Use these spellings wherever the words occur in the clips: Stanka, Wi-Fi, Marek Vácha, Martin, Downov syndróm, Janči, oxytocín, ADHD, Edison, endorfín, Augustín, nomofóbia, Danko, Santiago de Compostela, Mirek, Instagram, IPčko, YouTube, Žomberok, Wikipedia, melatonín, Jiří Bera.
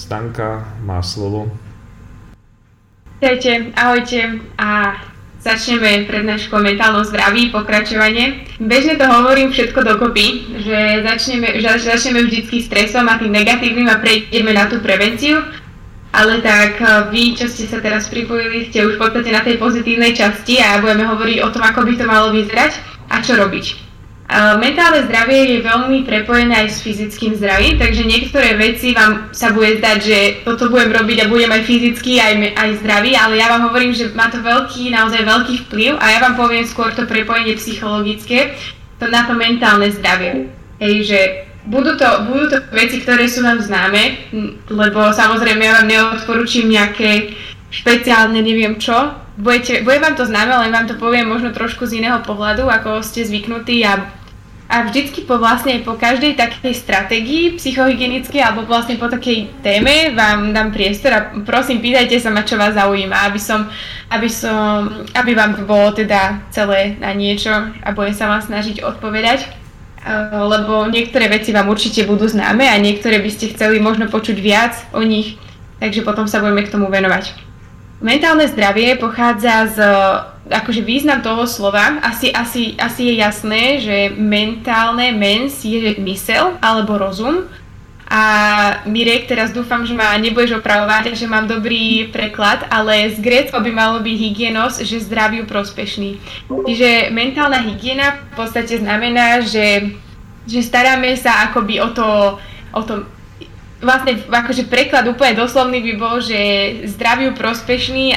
Stanka má slovo. Vítajte, ahojte a začneme prednášku o mentálnom zdraví, pokračovanie. Bežne to hovorím všetko dokopy, že začneme vždycky stresom a tým negatívnym a prejdeme na tú prevenciu. Ale tak vy, čo ste sa teraz pripojili, ste už v podstate na tej pozitívnej časti a budeme hovoriť o tom, ako by to malo vyzerať a čo robiť. Mentálne zdravie je veľmi prepojené aj s fyzickým zdravím, takže niektoré veci vám sa bude zdať, že toto budem robiť a budem aj fyzicky, aj zdravý, ale ja vám hovorím, že má to naozaj veľký vplyv a ja vám poviem skôr to prepojenie psychologické na to mentálne zdravie. Hej, že budú to veci, ktoré sú nám známe, lebo samozrejme ja vám neodporúčim nejaké špeciálne neviem čo. Bude vám to známe, len vám to poviem možno trošku z iného pohľadu, ako ste zvyknutí a vždycky po každej takej stratégii psychohygienickej alebo vlastne po takej téme vám dám priestor a prosím pýtajte sa ma, čo vás zaujíma, aby vám to bolo teda celé na niečo a budem sa vám snažiť odpovedať. Lebo niektoré veci vám určite budú známe a niektoré by ste chceli možno počuť viac o nich, takže potom sa budeme k tomu venovať. Mentálne zdravie pochádza z, akože význam toho slova, asi je jasné, že mentálne, mens je mysel alebo rozum. A Mirek, teraz dúfam, že ma nebudeš opravovať, že mám dobrý preklad, ale z grécka by malo byť hygienos, že zdraviu prospešný. Čiže mentálna hygiena v podstate znamená, že staráme sa akoby o to vlastne akože preklad úplne doslovný by bol, že zdraviu prospešný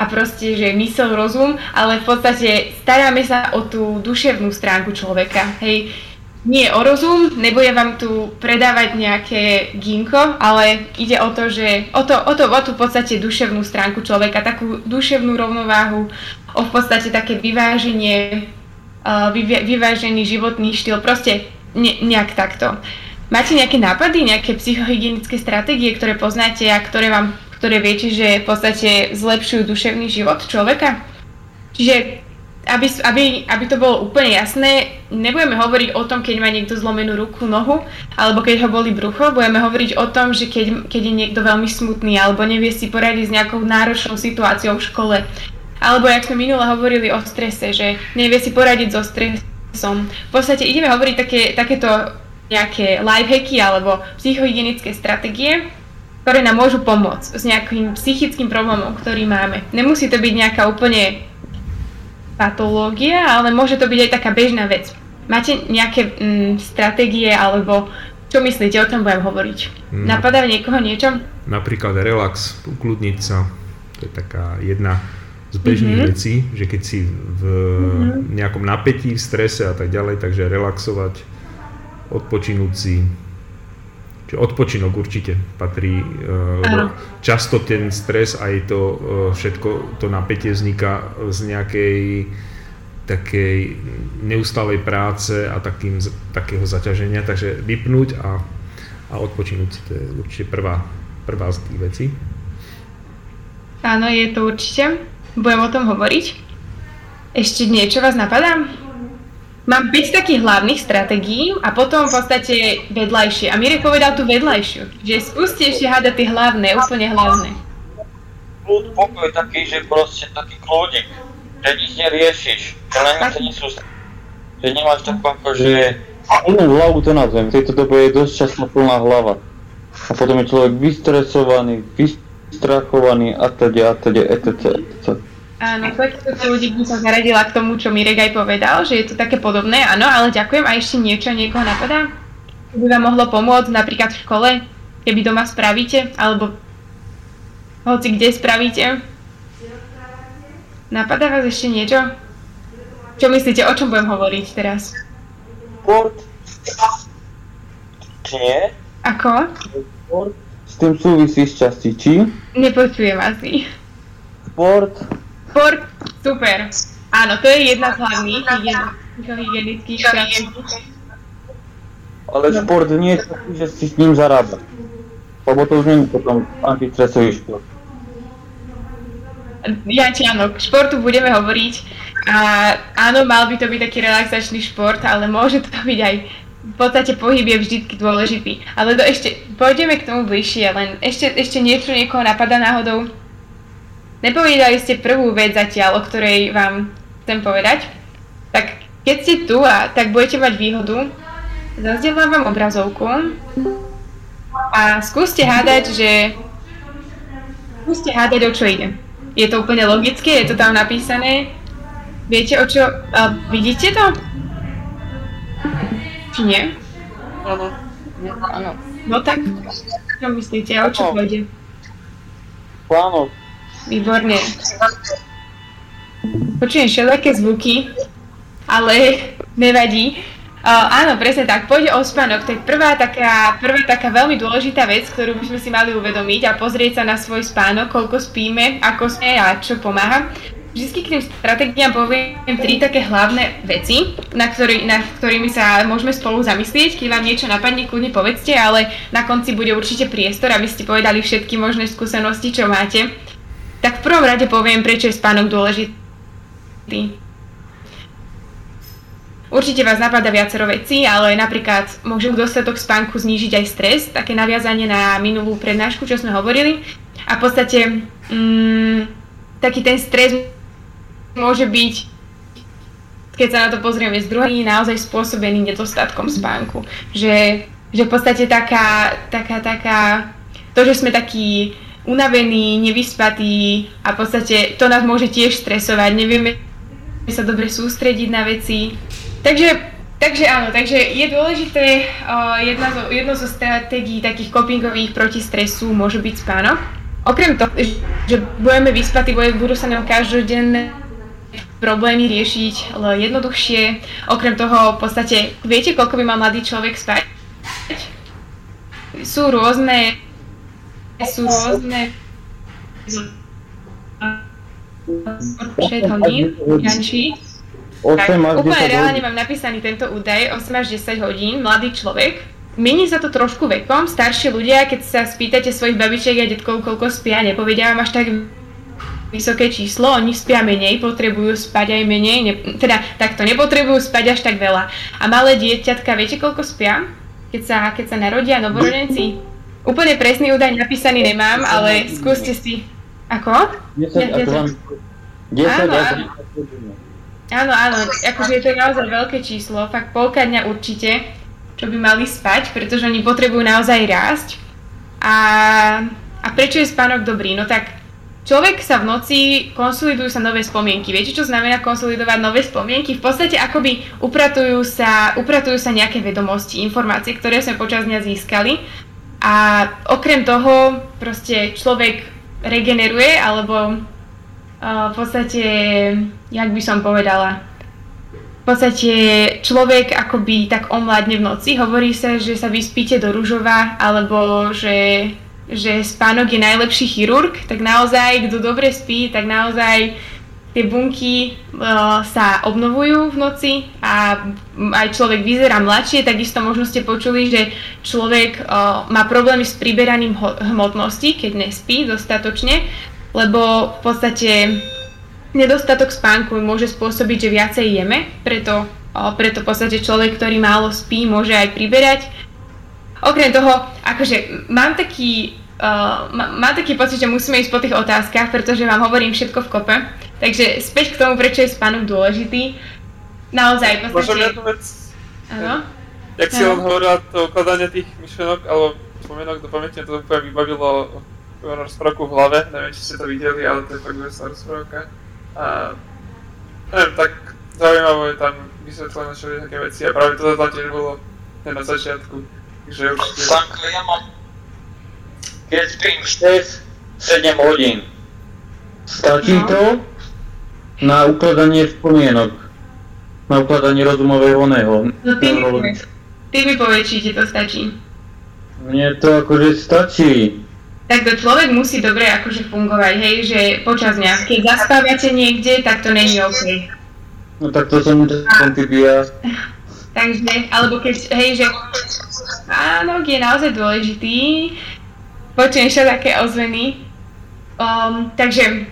a proste, že mysel, rozum, ale v podstate staráme sa o tú duševnú stránku človeka, hej. Nie o rozum, nebudem vám tu predávať nejaké ginko, ale ide o to, že o tú v podstate duševnú stránku človeka, takú duševnú rovnováhu, o v podstate také vyváženie, vyvážený životný štýl, proste nejak takto. Máte nejaké nápady, nejaké psychohygienické stratégie, ktoré poznáte a ktoré viete, že v podstate zlepšujú duševný život človeka? Čiže, aby to bolo úplne jasné, nebudeme hovoriť o tom, keď má niekto zlomenú ruku, nohu, alebo keď ho bolí brucho, budeme hovoriť o tom, že keď je niekto veľmi smutný, alebo nevie si poradiť s nejakou náročnou situáciou v škole. Alebo, jak sme minule hovorili o strese, že nevie si poradiť so stresom. V podstate ideme hovoriť takéto nejaké lifehacky alebo psychohygienické stratégie, ktoré nám môžu pomôcť s nejakým psychickým problémom, ktorý máme. Nemusí to byť nejaká úplne patológia, ale môže to byť aj taká bežná vec. Máte nejaké stratégie alebo čo myslíte, o tom budem hovoriť? Napadá niekoho niečo? Napríklad relax, ukludniť sa. To je taká jedna z bežných vecí, že keď si v nejakom napätí, v strese a tak ďalej, takže relaxovať, odpočinúť si. Čiže odpočinok určite patrí. Často ten stres aj to všetko, to napätie vzniká z nejakej takej neustálej práce a takého zaťaženia. Takže vypnúť a odpočinúť si, to je určite prvá z tých vecí. Áno, je to určite. Budem o tom hovoriť. Ešte niečo vás napadá? Mám 5 takých hlavných stratégií a potom v podstate vedľajšie. A Mirek povedal tú vedľajšiu, že skúste ešte hádať tie hlavné, úplne hlavné. Kľud, pokoj taký, že proste taký kľúdik, že nič neriešiš, že na nič nie sústredíš, že nemáš takú akože... Plnú hlavu to nazvem, v tejto dobe je dosť často plná hlava. A potom je človek vystresovaný, vystrachovaný atď. Áno, takýto ľudí by som zaradila k tomu, čo Mirek aj povedal, že je to také podobné, áno, ale ďakujem. A ešte niekoho napadá? Čo by vám mohlo pomôcť napríklad v škole, keby doma spravíte, alebo hoci kde spravíte? Napadá vás ešte niečo? Čo myslíte, o čom budem hovoriť teraz? Sport. Nie? Ako? Sport. S tým súvisí z časti, či? Nepočujem asi. Sport, super. Áno, to je jedna z hlavných hygienických stratégií. Ale šport nie je taký, že si s ním zarába. Lebo to už nie je potom antistresový šport. Áno, k športu budeme hovoriť. A áno, mal by to byť taký relaxačný šport, ale môže to byť aj v podstate pohyb je vždy dôležitý. Ale to ešte, pôjdeme k tomu bližšie, len ešte niečo niekoho napadá náhodou. Nepovedali ste prvú vec zatiaľ, o ktorej vám chcem povedať. Tak keď ste tu a tak budete mať výhodu, zazdielam vám obrazovku a skúste hádať, o čo ide. Je to úplne logické, je to tam napísané. Viete, o čo... A vidíte to? Či nie? Áno. No tak, čo myslíte, o čo pôjde? Plánov. Výborne. Počujem všelijaké zvuky, ale nevadí. Áno, presne tak, pôjde o spánok. To je prvá taká veľmi dôležitá vec, ktorú by sme si mali uvedomiť a pozrieť sa na svoj spánok, koľko spíme, ako sme a čo pomáha. Vždycky k tým stratégiám poviem tri také hlavné veci, na ktorými sa môžeme spolu zamyslieť. Keď vám niečo napadne, kľudne povedzte, ale na konci bude určite priestor, aby ste povedali všetky možné skúsenosti, čo máte. Tak v prvom rade poviem, prečo je spánok dôležitý. Určite vás napadá viacero vecí, ale napríklad môže dostatok spánku znížiť aj stres, také naviazanie na minulú prednášku, čo sme hovorili. A v podstate taký ten stres môže byť, keď sa na to pozrieme z druhej, naozaj spôsobený nedostatkom spánku. Že v podstate taká, to, že sme takí unavení, nevyspatí a v podstate to nás môže tiež stresovať, nevieme sa dobre sústrediť na veci. Takže áno, takže je dôležité, jedno zo stratégií takých copingových proti stresu môže byť spánok. Okrem toho, že budeme vyspatí, budú sa nám každodenné problémy riešiť jednoduchšie. Okrem toho, v podstate, viete, koľko by mal mladý človek spať? Sú rôzne hodín, Janči. Úplne reálne mám napísaný tento údaj, 8 až 10 hodín, mladý človek. Mení sa to trošku vekom, starší ľudia, keď sa spýtate svojich babičiek a detkov, koľko spia, nepovedia vám až tak vysoké číslo, oni spia menej, potrebujú spať aj menej, nepotrebujú spať až tak veľa. A malé dieťatka, viete, koľko spia, keď sa narodia novorodenci? Úplne presný údaj napísaný nemám, ale skúste si. Ako? 10. Áno, akože je to naozaj veľké číslo, fakt polka dňa určite, čo by mali spať, pretože oni potrebujú naozaj rásť. A prečo je spánok dobrý? No tak človek sa v noci, konsolidujú sa nové spomienky. Viete, čo znamená konsolidovať nové spomienky? V podstate akoby upratujú sa nejaké vedomosti, informácie, ktoré sme počas dňa získali. A okrem toho proste človek regeneruje, alebo v podstate, jak by som povedala, v podstate človek akoby tak omladne v noci. Hovorí sa, že sa vyspíte do ružova, alebo že spánok je najlepší chirurg, tak naozaj, kto dobre spí, tak naozaj tie bunky sa obnovujú v noci a aj človek vyzerá mladšie. Takisto možno ste počuli, že človek má problémy s priberaním hmotnosti, keď nespí dostatočne, lebo v podstate nedostatok spánku môže spôsobiť, že viacej jeme, preto v podstate človek, ktorý málo spí, môže aj priberať. Okrem toho, akože mám taký pocit, že musíme ísť po tých otázkach, pretože vám hovorím všetko v kope. Takže späť k tomu, prečo je spánok dôležitý. Naozaj, v podstate... Môžem jednu vec? Áno? Jak si vám hovorila, to ukladanie tých myšlenok, alebo spomienok do pamäti, to úplne vybavilo rozprávku v hlave. Neviem, či ste to videli, ale to je fakt veľká rozprávka. A neviem, tak zaujímavé je tam vysvetlené všetky také veci a práve toto tiež bolo na začiatku. Takže určite... Stanko, ja mám... Keď spím 6-7 hodín. Stačí to? Na ukladanie spomienok. Na ukladanie rozumového oného. No ty mi povedz, či ti to stačí. Mne to akože stačí. Tak to človek musí dobre akože fungovať, hej, že počas dňa. Keď zaspávate niekde, tak to není OK. No tak to som ja. Takže, alebo keď, hej, že... Áno, je naozaj dôležitý. Počujem sa také ozveny. Takže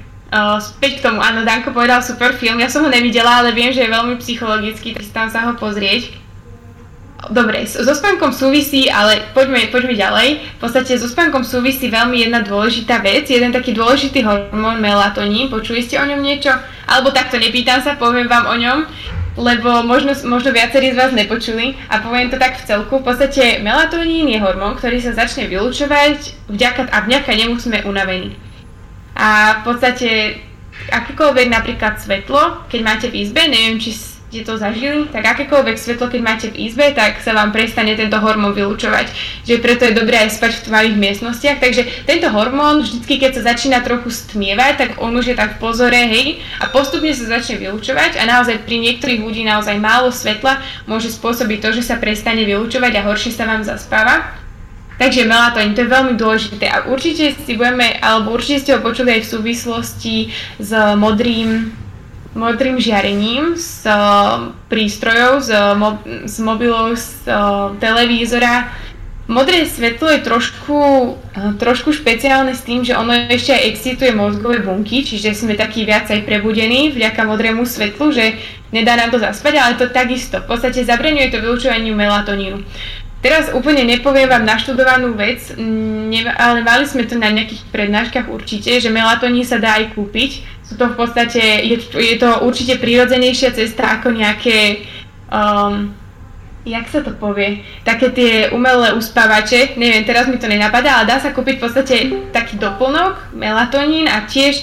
späť k tomu, áno, Danko povedal super film, ja som ho nevidela, ale viem, že je veľmi psychologický, tak si tam sa ho pozrieť. Dobre, so spánkom súvisí, ale poďme ďalej. V podstate so spánkom súvisí veľmi jedna dôležitá vec, jeden taký dôležitý hormón melatonín. Počuli ste o ňom niečo? Alebo takto, nepýtam sa, poviem vám o ňom, lebo možno viacerí z vás nepočuli a poviem to tak v celku. V podstate melatonín je hormón, ktorý sa začne vylučovať vďaka nemu sme unavení. A v podstate akékoľvek napríklad svetlo, keď máte v izbe, neviem, či ste to zažili, tak akékoľvek svetlo, keď máte v izbe, tak sa vám prestane tento hormón vylučovať. Že preto je dobré aj spať v tmavých miestnostiach. Takže tento hormón vždycky, keď sa začína trochu stmievať, tak on už je tak v pozore, hej, a postupne sa začne vylučovať a naozaj pri niektorých ľudí naozaj málo svetla môže spôsobiť to, že sa prestane vylučovať a horšie sa vám zaspáva. Takže melatonín, to je veľmi dôležité a určite ste ho počuli aj v súvislosti s modrým žiarením z prístrojov, z mobilov, z televízora. Modré svetlo je trošku špeciálne s tým, že ono ešte aj excituje mozgové bunky, čiže sme takí viac aj prebudení vďaka modrému svetlu, že nedá nám to zaspať, ale to takisto. V podstate zabraňuje to vylučovaniu melatonínu. Teraz úplne nepoviem vám naštudovanú vec, ale mali sme to na nejakých prednáškach určite, že melatonín sa dá aj kúpiť. Je to určite prirodzenejšia cesta ako nejaké, jak sa to povie, také tie umelé uspávače, neviem, teraz mi to nenapadá, ale dá sa kúpiť v podstate taký doplnok, melatonín a tiež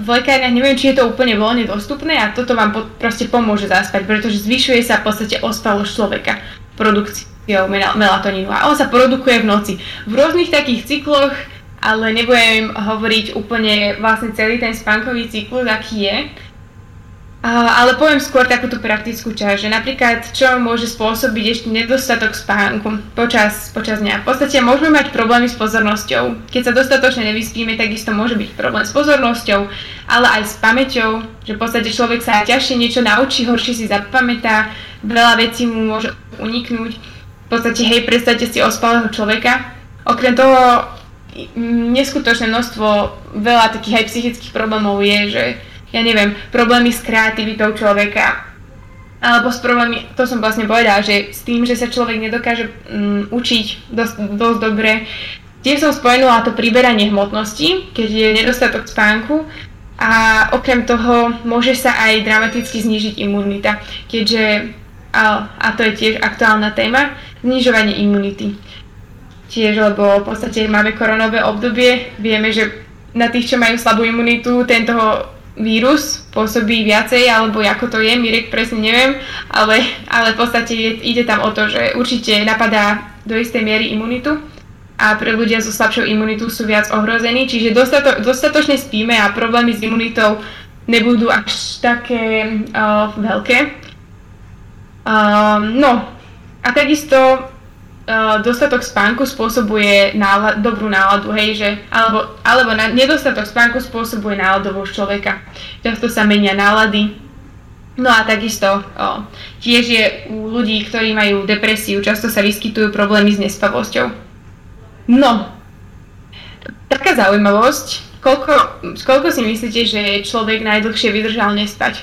v lekárniach, neviem, či je to úplne voľne dostupné a toto vám proste pomôže zaspať, pretože zvyšuje sa v podstate ospalosť človeka produkciou melatonínu a on sa produkuje v noci. V rôznych takých cykloch, ale nebudem hovoriť úplne vlastne celý ten spánkový cyklus, aký je. Ale poviem skôr takúto praktickú časť, že napríklad čo môže spôsobiť ešte nedostatok spánku počas dňa. V podstate môžeme mať problémy s pozornosťou. Keď sa dostatočne nevyspíme, takisto môže byť problém s pozornosťou, ale aj s pamäťou, že v podstate človek sa ťažšie niečo naučí, horšie si zapamätá, veľa vecí mu môže uniknúť. V podstate, hej, predstavte si ospalého človeka. Okrem toho, neskutočné množstvo veľa takých aj psychických problémov je, že ja neviem, problémy s kreativitou človeka, alebo s problémy, to som vlastne povedala, že s tým, že sa človek nedokáže učiť dosť dobre. Tiež som spomenula to priberanie hmotnosti, keď je nedostatok spánku a okrem toho môže sa aj dramaticky znížiť imunita, keďže, a to je tiež aktuálna téma, znižovanie imunity. Tiež, lebo v podstate máme koronové obdobie, vieme, že na tých, čo majú slabú imunitu, tento vírus pôsobí viacej, alebo ako to je, Mirek presne neviem, ale v podstate ide tam o to, že určite napadá do istej miery imunitu a pre ľudia so slabšou imunitou sú viac ohrození, čiže dostatočne spíme a problémy s imunitou nebudú až také veľké. A takisto dostatok spánku spôsobuje dobrú náladu, hej, že alebo nedostatok spánku spôsobuje náladovosť človeka. Často sa menia nálady. No a takisto tiež je u ľudí, ktorí majú depresiu, často sa vyskytujú problémy s nespavosťou. No, taká zaujímavosť, koľko si myslíte, že človek najdlhšie vydržal nespať?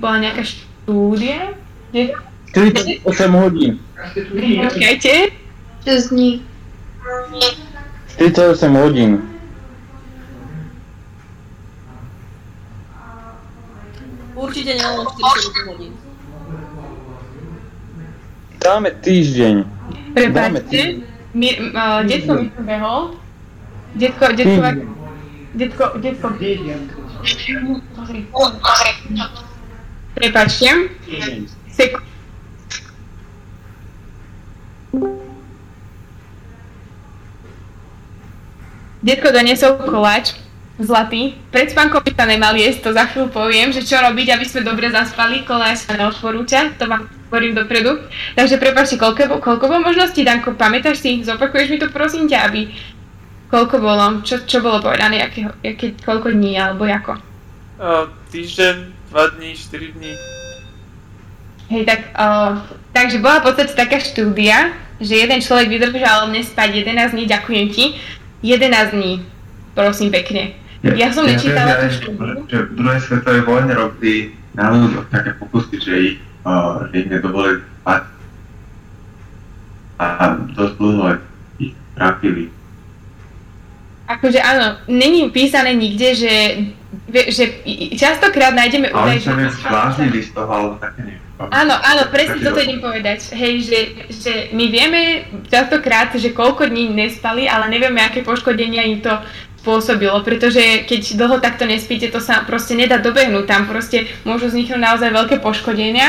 Bola nejaká štúdia? 38 hodín. Počkajte. 6 dní. 48 hodín. Určite nemáme 48 hodín. Dáme týždeň. Prepáčte, detko mi to behol. Detko. Prepáčte. Detko doniesol koláč zlatý. Pred spánkom by sa nemal jesť, to za chvíľu poviem, že čo robiť, aby sme dobre zaspali. Koláč sa neodporúča, to vám hovorím dopredu. Takže prepáčte, koľko bolo možností, Danko, pamätáš si? Zopakuješ mi to, prosím ťa, aby koľko bolo, čo bolo povedané, koľko dní alebo ako? Týždeň, 2 dní, 4 dní. Hej, tak, takže bola v podstate taká štúdia, že jeden človek vydržal nespať 11 dní, ďakujem ti. 11 dní, prosím pekne. Ja som nečítala tú štúdiu. Že v druhej svetovej vojne robili na ľuďoch také pokusy, že ich nedovolili spať. a dosť dlho ich trápili. Akože áno, není písané nikde, že častokrát nájdeme údaj, že... Ale som zvláštny listoval, také nie. Áno, áno, presne toto idem povedať. Hej, že my vieme častokrát, že koľko dní nespali, ale nevieme, aké poškodenia im to spôsobilo, pretože keď dlho takto nespíte, to sa proste nedá dobehnúť, tam proste môžu vzniknúť naozaj veľké poškodenia.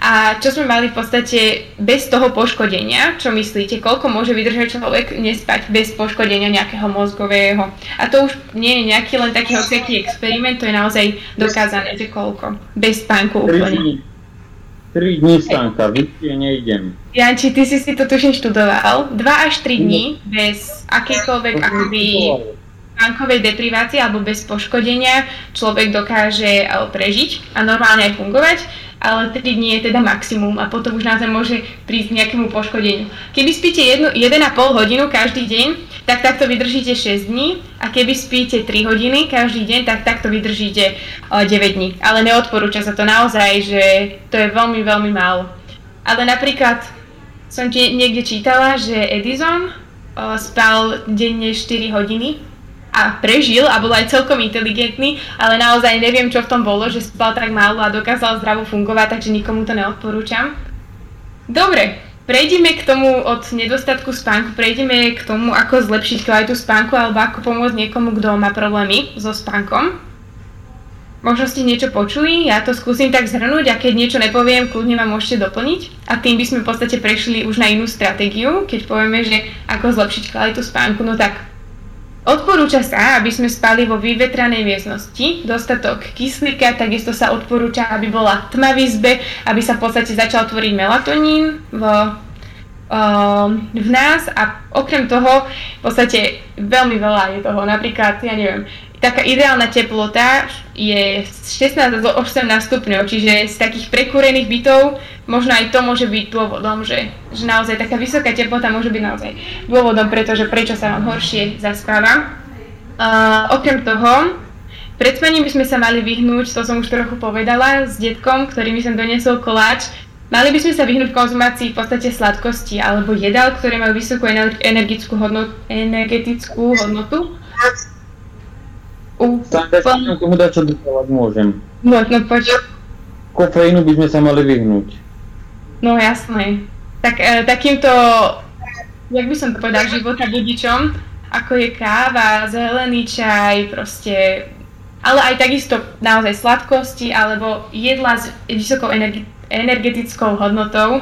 A čo sme mali v podstate bez toho poškodenia, čo myslíte, koľko môže vydržať človek nespať bez poškodenia nejakého mozgového? A to už nie je nejaký len taký hociaký experiment, to je naozaj dokázané, že koľko? Bez spánku úplne. 3 dní Stanka, vyššie nejdem. Janči, ty si to tuším študoval. 2 až 3 dní bez akýkoľvek akoby spánkovej deprivácie alebo bez poškodenia človek dokáže prežiť a normálne aj fungovať, ale 3 dní je teda maximum a potom už naozaj môže prísť nejakému poškodeniu. Keby spíte 1,5 hodinu každý deň, tak takto vydržíte 6 dní a keby spíte 3 hodiny každý deň, tak takto vydržíte 9 dní. Ale neodporúča sa to naozaj, že to je veľmi, veľmi málo. Ale napríklad som niekde čítala, že Edison spal denne 4 hodiny a prežil a bol aj celkom inteligentný, ale naozaj neviem, čo v tom bolo, že spal tak málo a dokázal zdravo fungovať, takže nikomu to neodporúčam. Dobre. Prejdeme k tomu od nedostatku spánku, prejdeme k tomu, ako zlepšiť kvalitu spánku alebo ako pomôcť niekomu, kto má problémy so spánkom. Možno ste niečo počuli, ja to skúsim tak zhrnúť a keď niečo nepoviem, kľudne ma môžete doplniť. A tým by sme v podstate prešli už na inú stratégiu, keď povieme, že ako zlepšiť kvalitu spánku. No tak, odporúča sa, aby sme spali vo vyvetranej miestnosti, dostatok kyslíka, takisto sa odporúča, aby bola tma v izbe, aby sa v podstate začal tvoriť melatonín v nás a okrem toho v podstate veľmi veľa je toho, napríklad, ja neviem, taká ideálna teplota je 16 do 18 stupňov, čiže z takých prekúrených bytov možno aj to môže byť dôvodom, že naozaj taká vysoká teplota môže byť naozaj dôvodom, pretože prečo sa vám horšie zaspáva. Okrem toho, pred spaním by sme sa mali vyhnúť, to som už trochu povedala, s detkom, ktorý mi som doniesol koláč. Mali by sme sa vyhnúť konzumácii v podstate sladkosti alebo jedál, ktoré majú vysokú energetickú hodnotu. Samozrejme, komu dačo dýchovať môžem. No poď. Kofeínu by sme sa mali vyhnúť. No jasné. Tak takýmto, jak by som to povedal, života budičom, ako je káva, zelený čaj, proste, ale aj takisto naozaj sladkosti, alebo jedla s vysokou energetickou hodnotou.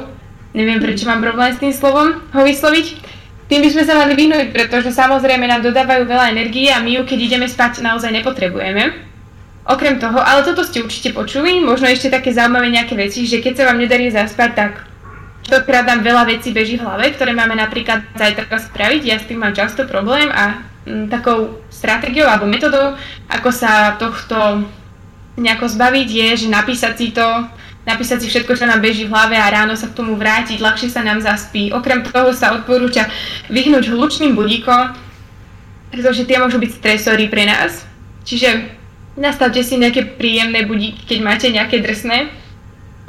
Neviem, prečo mám problém s tým slovom ho vysloviť. Tým by sme sa mali vyhnúť, pretože samozrejme nám dodávajú veľa energie a my ju, keď ideme spať, naozaj nepotrebujeme. Okrem toho, ale toto ste určite počuli, možno ešte také zaujímavé nejaké veci, že keď sa vám nedarí zaspať, tak častokrát nám veľa vecí beží v hlave, ktoré máme napríklad zajtra spraviť, ja s tým mám často problém a takou stratégiou alebo metodou, ako sa tohto nejako zbaviť, je, že napísať si všetko, čo nám beží v hlave a ráno sa k tomu vrátiť, ľahšie sa nám zaspí. Okrem toho sa odporúča vyhnúť hlučným budíkom, pretože tie môžu byť stresory pre nás, čiže nastavte si nejaké príjemné budíky, keď máte nejaké drsné.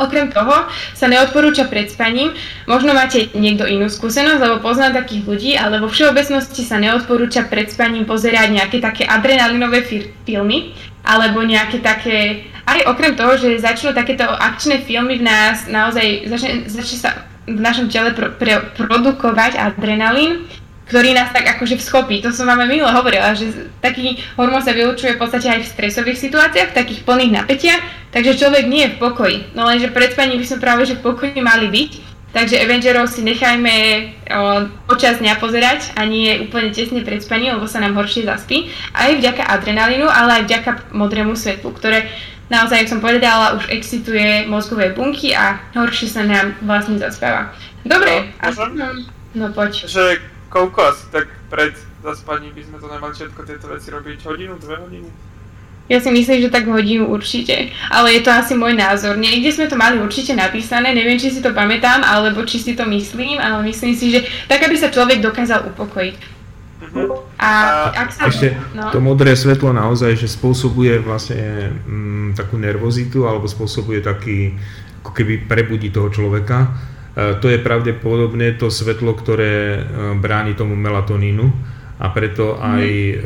Okrem toho sa neodporúča pred spaním. Možno máte niekto inú skúsenosť, lebo poznám takých ľudí, ale vo všeobecnosti sa neodporúča pred spaním pozerať nejaké také adrenalinové filmy, alebo nejaké také... Aj okrem toho, že začnú takéto akčné filmy v nás, naozaj začne sa v našom tele produkovať adrenalín, ktorý nás tak akože vschopí. To som vám aj minule hovorila, že taký hormón sa vylučuje v podstate aj v stresových situáciách, takých plných napätia, takže človek nie je v pokoji. No lenže pred spaním by sme práve že v pokoji mali byť, takže Avengerov si nechajme počas dňa pozerať a nie úplne tesne pred spaním, lebo sa nám horšie zaspí. Aj vďaka adrenalínu, ale aj vďaka modrému svetlu, ktoré naozaj, ako som povedala, už excituje mozgové bunky a horšie sa nám vlastne zaspáva. Dobre, no poď. Koľko asi tak pred zaspaním by sme to nemali všetko tieto veci robiť? Hodinu, 2 hodiny? Ja si myslím, že tak hodinu určite, ale je to asi môj názor. Niekde sme to mali určite napísané, neviem, či si to pamätám, alebo či si to myslím, ale myslím si, že tak, aby sa človek dokázal upokojiť. To modré svetlo naozaj, že spôsobuje vlastne takú nervozitu, alebo spôsobuje taký, ako keby prebudí toho človeka. To je pravdepodobne to svetlo, ktoré bráni tomu melatonínu a preto aj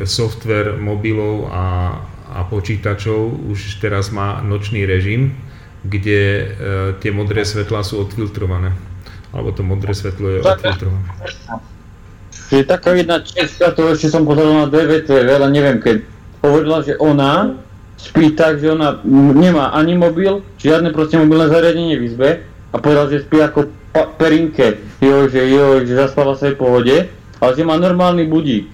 software mobilov a počítačov už teraz má nočný režim, kde tie modré svetlá sú odfiltrované, alebo to modré svetlo je odfiltrované. Je taká jedna česká, to ešte som pozeral na DVTV, ale neviem keď, povedala, že ona spí tak, že ona nemá ani mobil, žiadne proste mobilné zariadenie v izbe a povedala, že spí ako perinke, že zaspáva sa v pohode, ale že má normálny budík.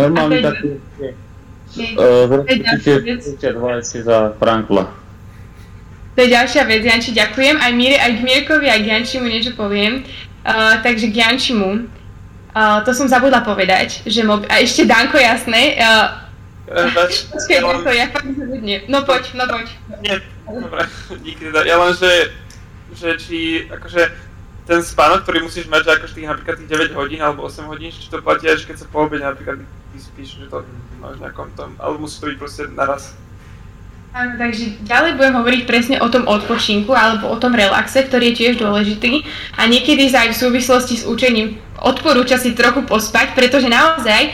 Normálny taký, ešte za Frankla. To je ďalšia vec, Janči, ďakujem. Aj Mire, aj k Mirkovi, aj k Jančimu niečo poviem. Takže k Jančimu. To som zabudla povedať, že a ešte Danko, jasné. Počkej, Danko, ja fakt zabudnem. No poď. Nie, dobre, díky. Ja len, že či akože ten spánok, ktorý musíš mať, že akože tých napríklad tých 9 hodín alebo 8 hodín, či to platí až keď sa po obede napríklad vyspíš, že to máš nejakom tom, ale musí to byť proste naraz. Áno, takže ďalej budem hovoriť presne o tom odpočinku alebo o tom relaxe, ktorý je tiež dôležitý a niekedy sa aj v súvislosti s učením odporúča si trochu pospať, pretože naozaj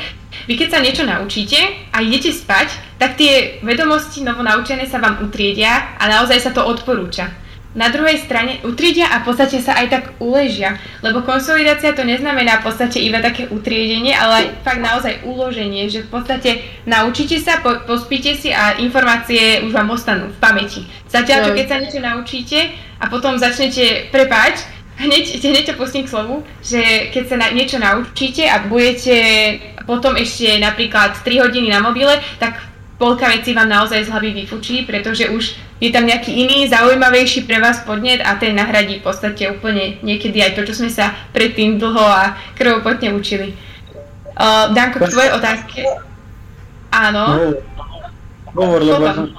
vy keď sa niečo naučíte a idete spať, tak tie vedomosti novonaučené sa vám utriedia a naozaj sa to odporúča. Na druhej strane utriedia a v podstate sa aj tak uležia, lebo konsolidácia to neznamená v podstate iba také utriedenie, ale fakt naozaj uloženie, že v podstate naučíte sa, pospíte si a informácie už vám ostanú v pamäti. Zatiaľ, čo keď sa niečo naučíte a potom začnete prepáč, hneď to pustím k slovu, že keď sa niečo naučíte a budete potom ešte napríklad 3 hodiny na mobile, tak polka vecí vám naozaj z hlavy vyfučí, pretože už je tam nejaký iný, zaujímavejší pre vás podnet a ten nahradí v podstate úplne niekedy aj to, čo sme sa predtým dlho a krvopotne učili. Danko, k tvojej otázke? Áno. Hovor, lebo ja som...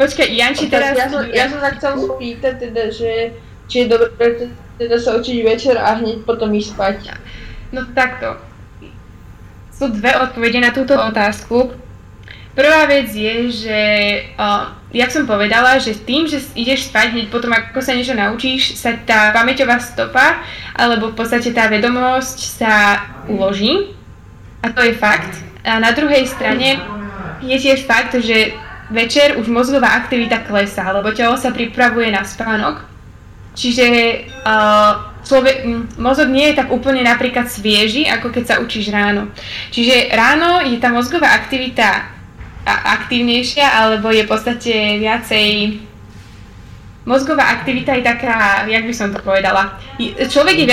Počkaj, Janči, teraz... Ja som sa chcel spýtať, teda, že či je dobré teda sa učiť večer a hneď potom ísť spať. No takto. Sú dve odpovede na túto otázku. Prvá vec je, že, jak som povedala, že tým, že ideš spať hneď potom, ako sa niečo naučíš, sa tá pamäťová stopa, alebo v podstate tá vedomosť sa uloží. A to je fakt. A na druhej strane je tiež fakt, že večer už mozgová aktivita klesá, lebo telo sa pripravuje na spánok. Čiže mozog nie je tak úplne napríklad svieži, ako keď sa učíš ráno. Čiže ráno je tá mozgová aktivita aktívnejšia, alebo je v podstate viacej... Mozgová aktivita je taká, jak by som to povedala, človek je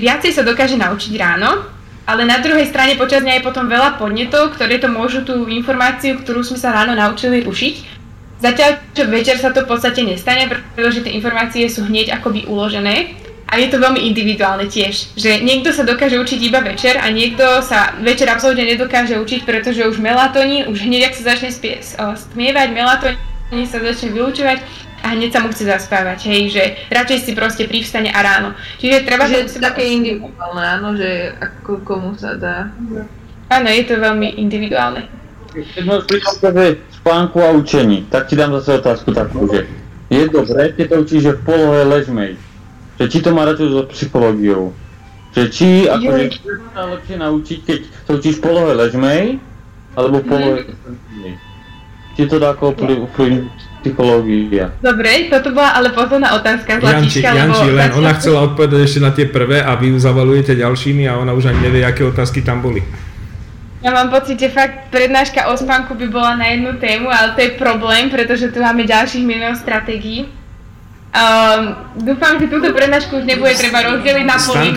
viacej sa dokáže naučiť ráno, ale na druhej strane počas dňa je potom veľa podnetov, ktoré to môžu tú informáciu, ktorú sme sa ráno naučili, rušiť. Zatiaľ, čo večer sa to v podstate nestane, pretože tie informácie sú hneď akoby uložené a je to veľmi individuálne tiež, že niekto sa dokáže učiť iba večer a niekto sa večer absolútne nedokáže učiť, pretože už melatonín, už hneď ak sa začne stmievať, melatonín sa začne vylučovať a hneď sa mu chce zaspávať, hej, že radšej si proste privstane a ráno. Čiže treba... Že to také individuálne, áno, že ako komu sa dá. Áno, je to veľmi individuálne. Jedno z príkladov spánku a učení, tak ti dám zase otázku takú, že je dobré, keď to učíš, že v polohe ležmej, že či to má radšej so psychológiou, že či akože sa lepšie naučiť, keď to učíš v polohe ležmej, alebo v polohe ležmej, či to dá ako vplyv psychológia. Dobre, toto bola ale pozorná otázka, Zlatička, lebo... Janči, len ona chcela odpovedať ešte na tie prvé a vy ju zavalujete ďalšími a ona už ani nevie, aké otázky tam boli. Ja mám pocit, že fakt prednáška o spánku by bola na jednu tému, ale to je problém, pretože tu máme ďalších milión stratégií. Dúfam, že túto prednášku už nebude treba rozdeliť na poli.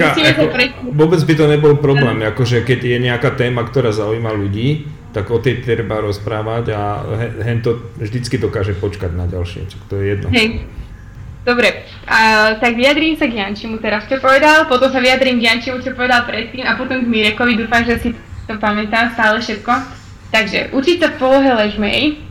Vôbec by to nebol problém, akože keď je nejaká téma, ktorá zaujíma ľudí, tak o tej treba rozprávať a hen to vždycky dokáže počkať na ďalšie, to je jedno. Hej. Dobre, tak vyjadrím sa k Jančimu teraz, čo povedal, potom sa vyjadrím k Jančimu, čo povedal predtým a potom k Mirekovi, dúfam, že si to pamätám stále všetko. Takže, učiť sa v polohe ležmej.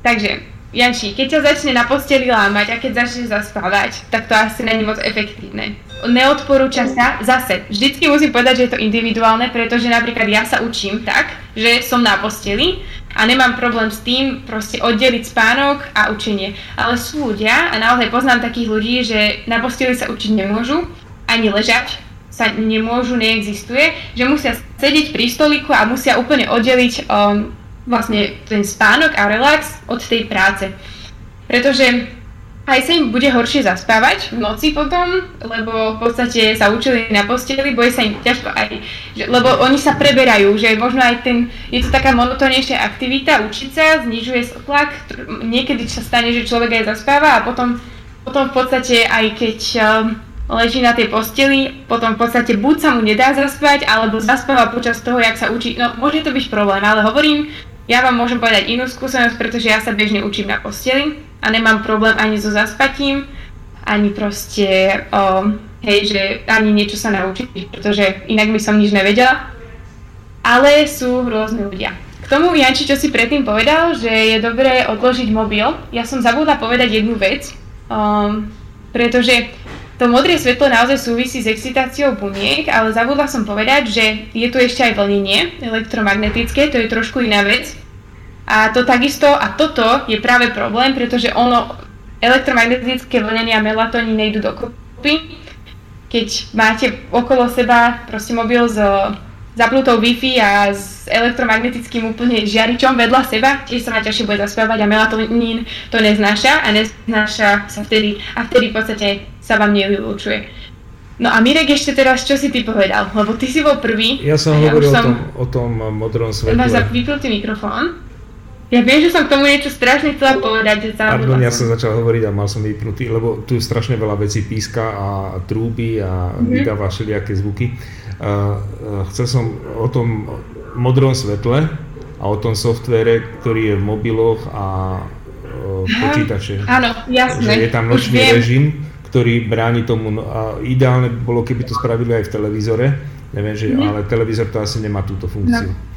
Takže, Janči, keď ťa začne na posteli lámať a keď začneš zaspávať, tak to asi nie je moc efektívne. Neodporúča sa zase. Vždycky musím povedať, že je to individuálne, pretože napríklad ja sa učím tak, že som na posteli A nemám problém s tým proste oddeliť spánok a učenie. Ale sú ľudia, a naozaj poznám takých ľudí, že na posteli sa učiť nemôžu, ani ležať sa nemôžu, neexistuje, že musia sedieť pri stoliku a musia úplne oddeliť vlastne ten spánok a relax od tej práce. Pretože aj sa im bude horšie zaspávať v noci potom, lebo v podstate sa učili na posteli, bude sa im ťažko aj, lebo oni sa preberajú, že možno aj ten, je to taká monotónnejšia aktivita, učiť sa, znižuje tlak, niekedy sa stane, že človek aj zaspáva a potom v podstate aj keď leží na tej posteli, potom v podstate buď sa mu nedá zaspať, alebo zaspáva počas toho, jak sa učí, no môže to byť problém, ale hovorím, ja vám môžem povedať inú skúsenosť, pretože ja sa bežne učím na posteli a nemám problém ani so zaspatím, ani proste, že ani niečo sa naučiť, pretože inak by som nič nevedela. Ale sú rôzne ľudia. K tomu Janči, čo si predtým povedal, že je dobré odložiť mobil. Ja som zabudla povedať jednu vec, pretože to modré svetlo naozaj súvisí s excitáciou buniek, ale zabudla som povedať, že je tu ešte aj vlnenie elektromagnetické, to je trošku iná vec. A to takisto, a toto je práve problém, pretože ono, elektromagnetické vlnenie a melatonín nejdu dokopy. Keď máte okolo seba proste mobil s zapnutou Wi-Fi a s elektromagnetickým úplne žiaričom vedľa seba, tiež sa najťažšie bude zaspávať a melatonín to neznáša a neznáša sa vtedy a vtedy v podstate sa vám nevylučuje. No a Mirek, ešte teraz, čo si ty povedal? Lebo ty si bol prvý. Ja som hovoril o tom modrom svetle. Máš vypnutý mikrofón. Ja viem, že som k tomu niečo strašne chcela povedať. Pardon, ja som začal hovoriť a mal som vypnutý, lebo tu strašne veľa vecí píska a trúby a vydáva všelijaké zvuky. Chcel som o tom modrom svetle a o tom softvére, ktorý je v mobiloch a počítače. Áno, jasné. Že je tam nočný režim, ktorý bráni tomu, a ideálne bolo, keby to spravili aj v televízore, neviem, že, ale televízor to asi nemá túto funkciu. No.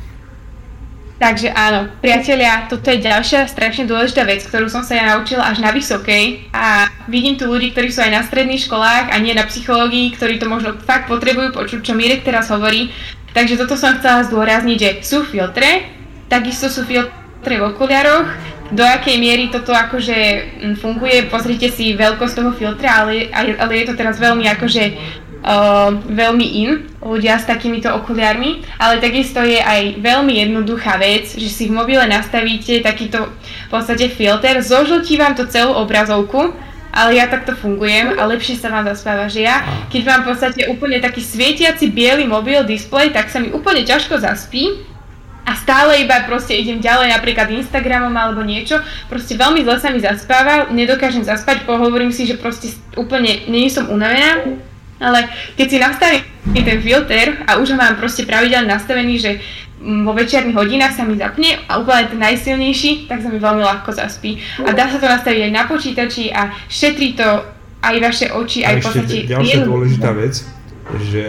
Takže áno, priatelia, toto je ďalšia strašne dôležitá vec, ktorú som sa ja naučila až na vysokej a vidím tu ľudí, ktorí sú aj na stredných školách a nie na psychológii, ktorí to možno fakt potrebujú počuť, čo Mirek teraz hovorí. Takže toto som chcela zdôrazniť, že sú filtre, takisto sú filtre v okuliaroch, do akej miery toto akože funguje, pozrite si veľkosť toho filtra, ale je to teraz veľmi akože veľmi ľudia s takýmito okuliarmi, ale takisto je aj veľmi jednoduchá vec, že si v mobile nastavíte takýto v podstate filter, zožltí vám to celú obrazovku, ale ja takto fungujem a lepšie sa vám zaspáva, že ja, keď mám v podstate úplne taký svietiaci biely mobil displej, tak sa mi úplne ťažko zaspí a stále iba proste idem ďalej napríklad Instagramom alebo niečo, proste veľmi zle sa mi zaspáva, nedokážem zaspať, pohovorím si, že proste úplne nie som unavená. Ale keď si nastavím ten filter a už ho mám proste pravidelne nastavený, že vo večerných hodinách sa mi zapne a úplne ten najsilnejší, tak sa mi veľmi ľahko zaspí. A dá sa to nastaviť aj na počítači a šetrí to aj vaše oči, aj v podstate... Ďalšia dôležitá vec, že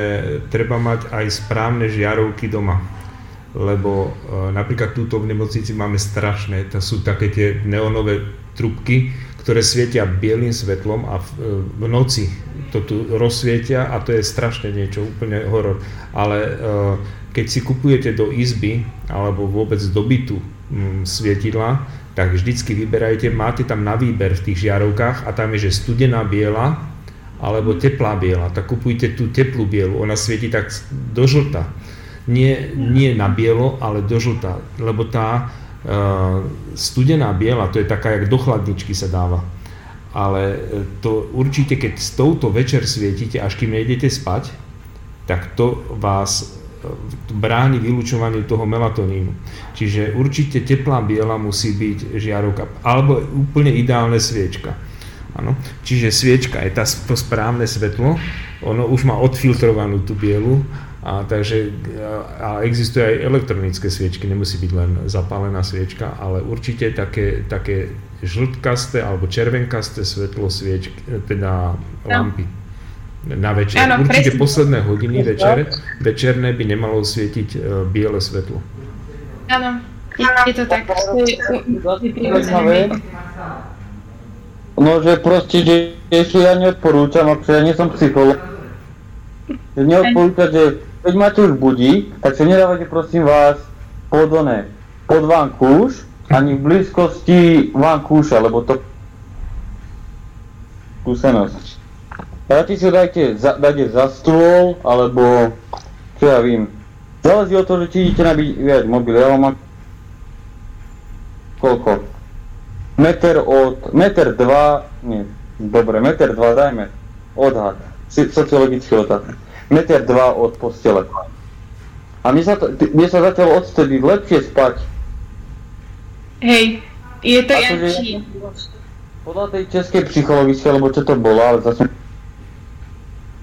treba mať aj správne žiarovky doma. Lebo napríklad túto v nemocnici máme strašné, to sú také tie neonové trubky, ktoré svietia bielým svetlom a v noci to tu rozsvietia a to je strašne niečo, úplne horor. Ale keď si kupujete do izby alebo vôbec do bytu svietidla, tak vždycky vyberajte, máte tam na výber v tých žiarovkách a tam je, že studená biela alebo teplá biela, tak kupujte tú teplú bielu, ona svieti tak do žlta. Nie na bielo, ale do žlta, lebo tá studená biela, to je taká, jak do chladničky sa dáva, ale to určite, keď s touto večer svietite, až kým nejdete spať, tak to vás bráni vylučovaniu toho melatonínu. Čiže určite teplá biela musí byť žiarovka, alebo úplne ideálne sviečka. Áno. Čiže sviečka je to správne svetlo, ono už má odfiltrovanú tú bielu, a existuje aj elektronické sviečky, nemusí byť len zapálená sviečka, ale určite také žltkaste alebo červenkaste svetlo sviečky, teda lampy na večer. Áno, určite presne. Posledné hodiny večerné by nemalo svietiť biele svetlo. Áno, je to tak. No, že proste, že ja neodporúčam, akože ja nie som psycholog. Neodporúčam, že keď máte už budík, tak si nedávajte prosím vás podlné. pod vankúš, ani v blízkosti vankúša, lebo to skúsenosť. Radičo dajte za stôl, alebo čo ja vím. Záleží o to, že ti idete nabiť viac mobil. Ja mám koľko? Meter dva, dajme. Odhad. Sociologický odhad. Meter dva od postele. A mne sa zatiaľ odstedy lepšie spať. Hej, je to Janči. Podľa tej českej psychologice, alebo čo to bolo, ale zase...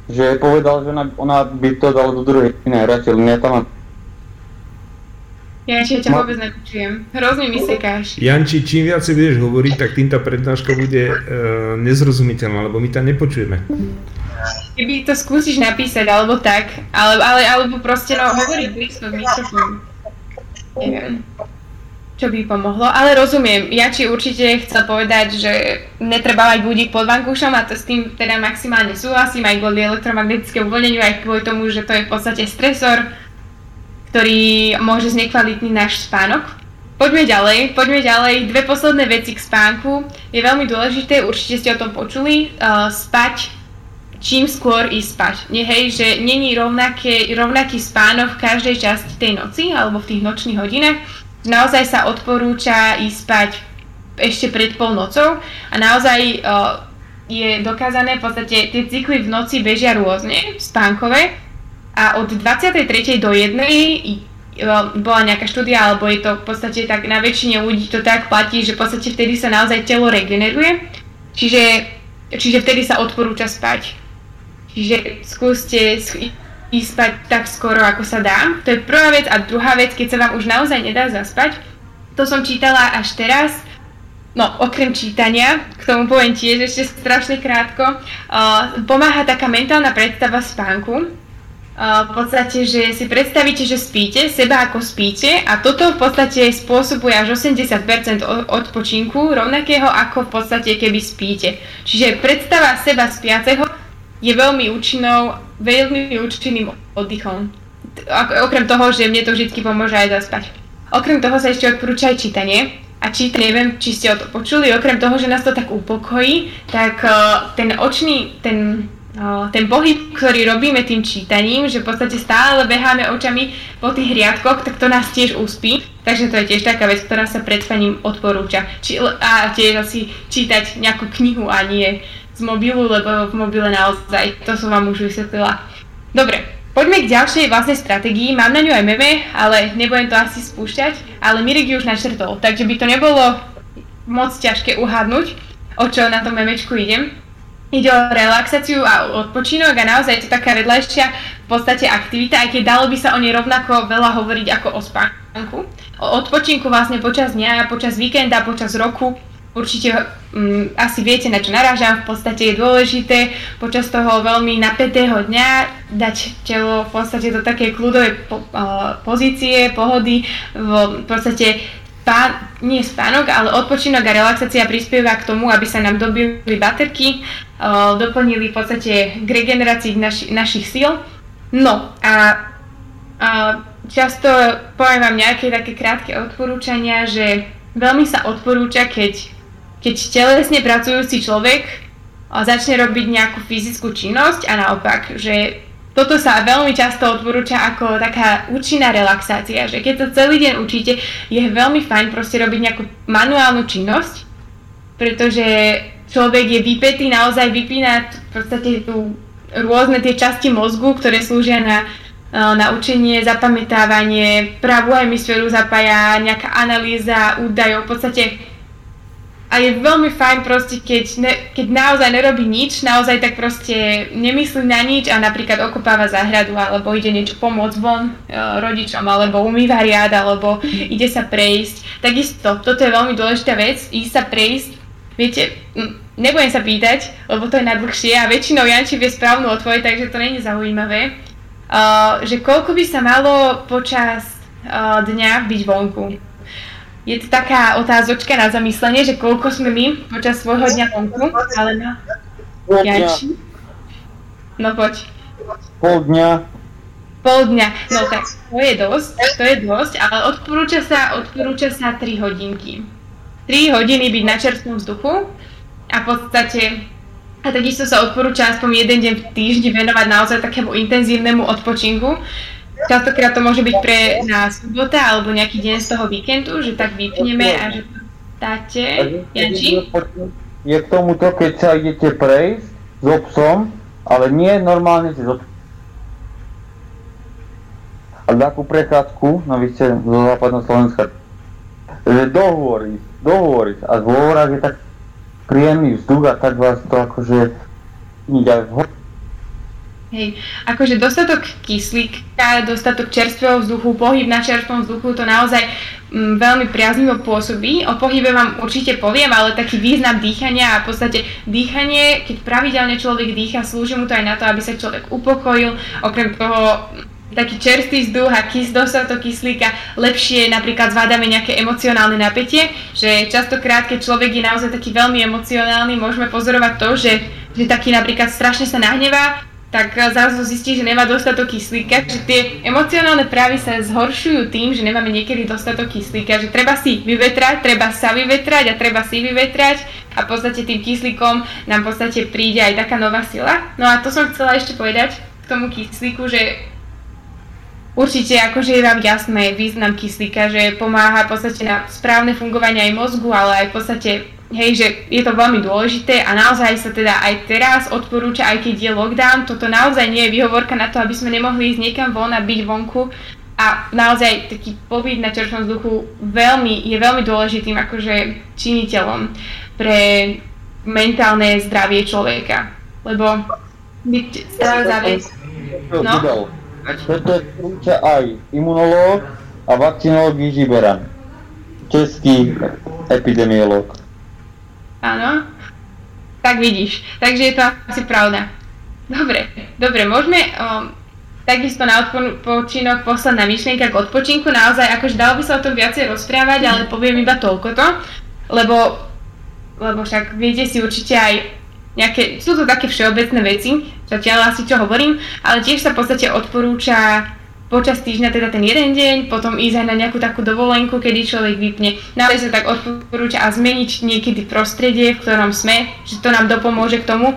Že povedal, že ona by to dala do druhej nehrateľne, ja tam mám... Janči, ja ťa vôbec nepočujem. Hrozne mi sekáš. Janči, čím viac budeš hovoriť, tak tým tá prednáška bude nezrozumiteľná, lebo my tam nepočujeme. Keby to skúsiš napísať, alebo tak, alebo proste hovoriť blízko v mikrofónu. Neviem, čo by pomohlo, ale rozumiem. Janči určite chcel povedať, že netreba mať budík pod vankúšom a to s tým teda maximálne súhlasím, aj kvôli elektromagnetickému vlneniu, aj kvôli tomu, že to je v podstate stresor, ktorý môže znekvalitniť náš spánok. Poďme ďalej. Dve posledné veci k spánku. Je veľmi dôležité, určite ste o tom počuli, spať, čím skôr ísť spať. Hej, že není rovnaký spánok v každej časti tej noci alebo v tých nočných hodinách. Naozaj sa odporúča ísť spať ešte pred polnocou a naozaj je dokázané, v podstate tie cykly v noci bežia rôzne, spánkové. A od 23. do 1. bola nejaká štúdia, alebo je to v podstate tak, na väčšine ľudí to tak platí, že v podstate vtedy sa naozaj telo regeneruje, čiže vtedy sa odporúča spať. Čiže skúste ísť spať tak skoro, ako sa dá. To je prvá vec. A druhá vec, keď sa vám už naozaj nedá zaspať, to som čítala až teraz. No, okrem čítania, k tomu poviem tiež ešte strašne krátko, pomáha taká mentálna predstava spánku. V podstate, že si predstavíte, že spíte, seba ako spíte, a toto v podstate spôsobuje až 80% odpočinku, rovnakého ako v podstate keby spíte. Čiže predstava seba spiaceho je veľmi účinným oddychom. Okrem toho, že mne to vždy pomôže aj zaspať. Okrem toho sa ešte odporúča aj čítanie. A čítanie, neviem, či ste o to počuli, okrem toho, že nás to tak upokojí, tak ten pohyb, ktorý robíme tým čítaním, že v podstate stále beháme očami po tých riadkoch, tak to nás tiež uspí. Takže to je tiež taká vec, ktorá sa pred spaním odporúča. A tiež asi čítať nejakú knihu a nie z mobilu, lebo v mobile naozaj, to som vám už vysvetlila. Dobre, poďme k ďalšej vlastnej stratégii. Mám na ňu aj meme, ale nebudem to asi spúšťať, ale Mirek ju už načrtol, takže by to nebolo moc ťažké uhádnuť, o čo na tom memečku idem. Ide o relaxáciu a odpočinok a naozaj je to taká vedľajšia v podstate aktivita, aj keď dalo by sa o nej rovnako veľa hovoriť ako o spánku. O odpočinku vlastne počas dňa, počas víkenda, počas roku. Určite asi viete, na čo narážam. V podstate je dôležité počas toho veľmi napätého dňa dať telo v podstate do takej kľudovej pozície, pohody, v podstate nie spánok, ale odpočinok a relaxácia prispieva k tomu, aby sa nám dobili baterky, doplnili v podstate k regenerácii našich síl. No a často poviem vám nejaké také krátke odporúčania, že veľmi sa odporúča, keď telesne pracujúci človek začne robiť nejakú fyzickú činnosť a naopak, že toto sa veľmi často odporúča ako taká účinná relaxácia, že keď to celý deň učíte, je veľmi fajn proste robiť nejakú manuálnu činnosť, pretože človek je vypätý, naozaj vypína v podstate tu rôzne tie časti mozgu, ktoré slúžia na učenie, zapamätávanie, pravú hemisféru zapája, nejaká analýza údajov v podstate. A je veľmi fajn proste, keď naozaj nerobí nič, naozaj tak proste nemyslí na nič a napríklad okopáva záhradu alebo ide niečo pomôcť von rodičom, alebo umýva riad, alebo ide sa prejsť. Takisto, toto je veľmi dôležitá vec, ísť sa prejsť. Viete, nebudem sa pýtať, lebo to je nadlhšie a väčšinou Janči vie správnu odpoveď, takže to nie je zaujímavé. Že koľko by sa malo počas dňa byť vonku? Je to taká otázočka na zamyslenie, že koľko sme my počas svojho dňa vonku, ale na... Janči? No poď. Pol dňa. pol dňa. No tak to je dosť, ale odporúča sa 3 hodinky. 3 hodiny byť na čerstvom vzduchu a v podstate... A takisto sa odporúča aspoň jeden deň v týždni venovať naozaj takému intenzívnemu odpočinku. Častokrát to môže byť pre nás sobota alebo nejaký deň z toho víkendu, že tak vypneme a že dáte. Janči? Je k tomuto, keď sa idete prejsť so psom, ale nie normálne si so psom. Ale takú prechádzku, no vy ste zo západného Slovenska, že dohovoríš a vo horách je tak príjemný vzduch a tak vás to akože niť. Hej, akože dostatok kyslíka, dostatok čerstvého vzduchu, pohyb na čerstvom vzduchu, to naozaj veľmi priaznivo pôsobí. O pohybe vám určite poviem, ale taký význam dýchania a v podstate dýchanie, keď pravidelne človek dýcha, slúži mu to aj na to, aby sa človek upokojil. Okrem toho taký čerstvý vzduch a dostatok kyslíka lepšie napríklad zvládame nejaké emocionálne napätie, že častokrát, keď človek je naozaj taký veľmi emocionálny, môžeme pozorovať to, že taký napríklad strašne sa nahnevá, tak zrazu zistí, že nemá dostatok kyslíka, že tie emocionálne právy sa zhoršujú tým, že nemáme niekedy dostatok kyslíka, že treba sa vyvetrať a v podstate tým kyslíkom nám v podstate príde aj taká nová sila. No a to som chcela ešte povedať k tomu kyslíku, že určite akože je vám jasné význam kyslíka, že pomáha v podstate na správne fungovanie aj mozgu, ale aj v podstate... Hej, že je to veľmi dôležité a naozaj sa teda aj teraz odporúča, aj keď je lockdown, toto naozaj nie je výhovorka na to, aby sme nemohli ísť niekam von a byť vonku. A naozaj taký pobyt na čerstvom vzduchu je veľmi dôležitým akože činiteľom pre mentálne zdravie človeka. Lebo byť závislý. No? Toto odporúča aj imunológ a vakcinológ Jiří Bera, český epidemiológ. Áno, tak vidíš, takže je to asi pravda. Dobre, môžeme takisto na odpočinok posledná myšlienka k odpočinku, naozaj akože dalo by sa o tom viacej rozprávať, ale poviem iba toľkoto, lebo však viete si určite aj nejaké, sú to také všeobecné veci, zatiaľ asi čo hovorím, ale tiež sa v podstate odporúča počas týždňa teda ten jeden deň, potom ísť aj na nejakú takú dovolenku, kedy človek vypne. Naozaj sa tak odporúča a zmeniť niekedy prostredie, v ktorom sme, že to nám dopomôže k tomu,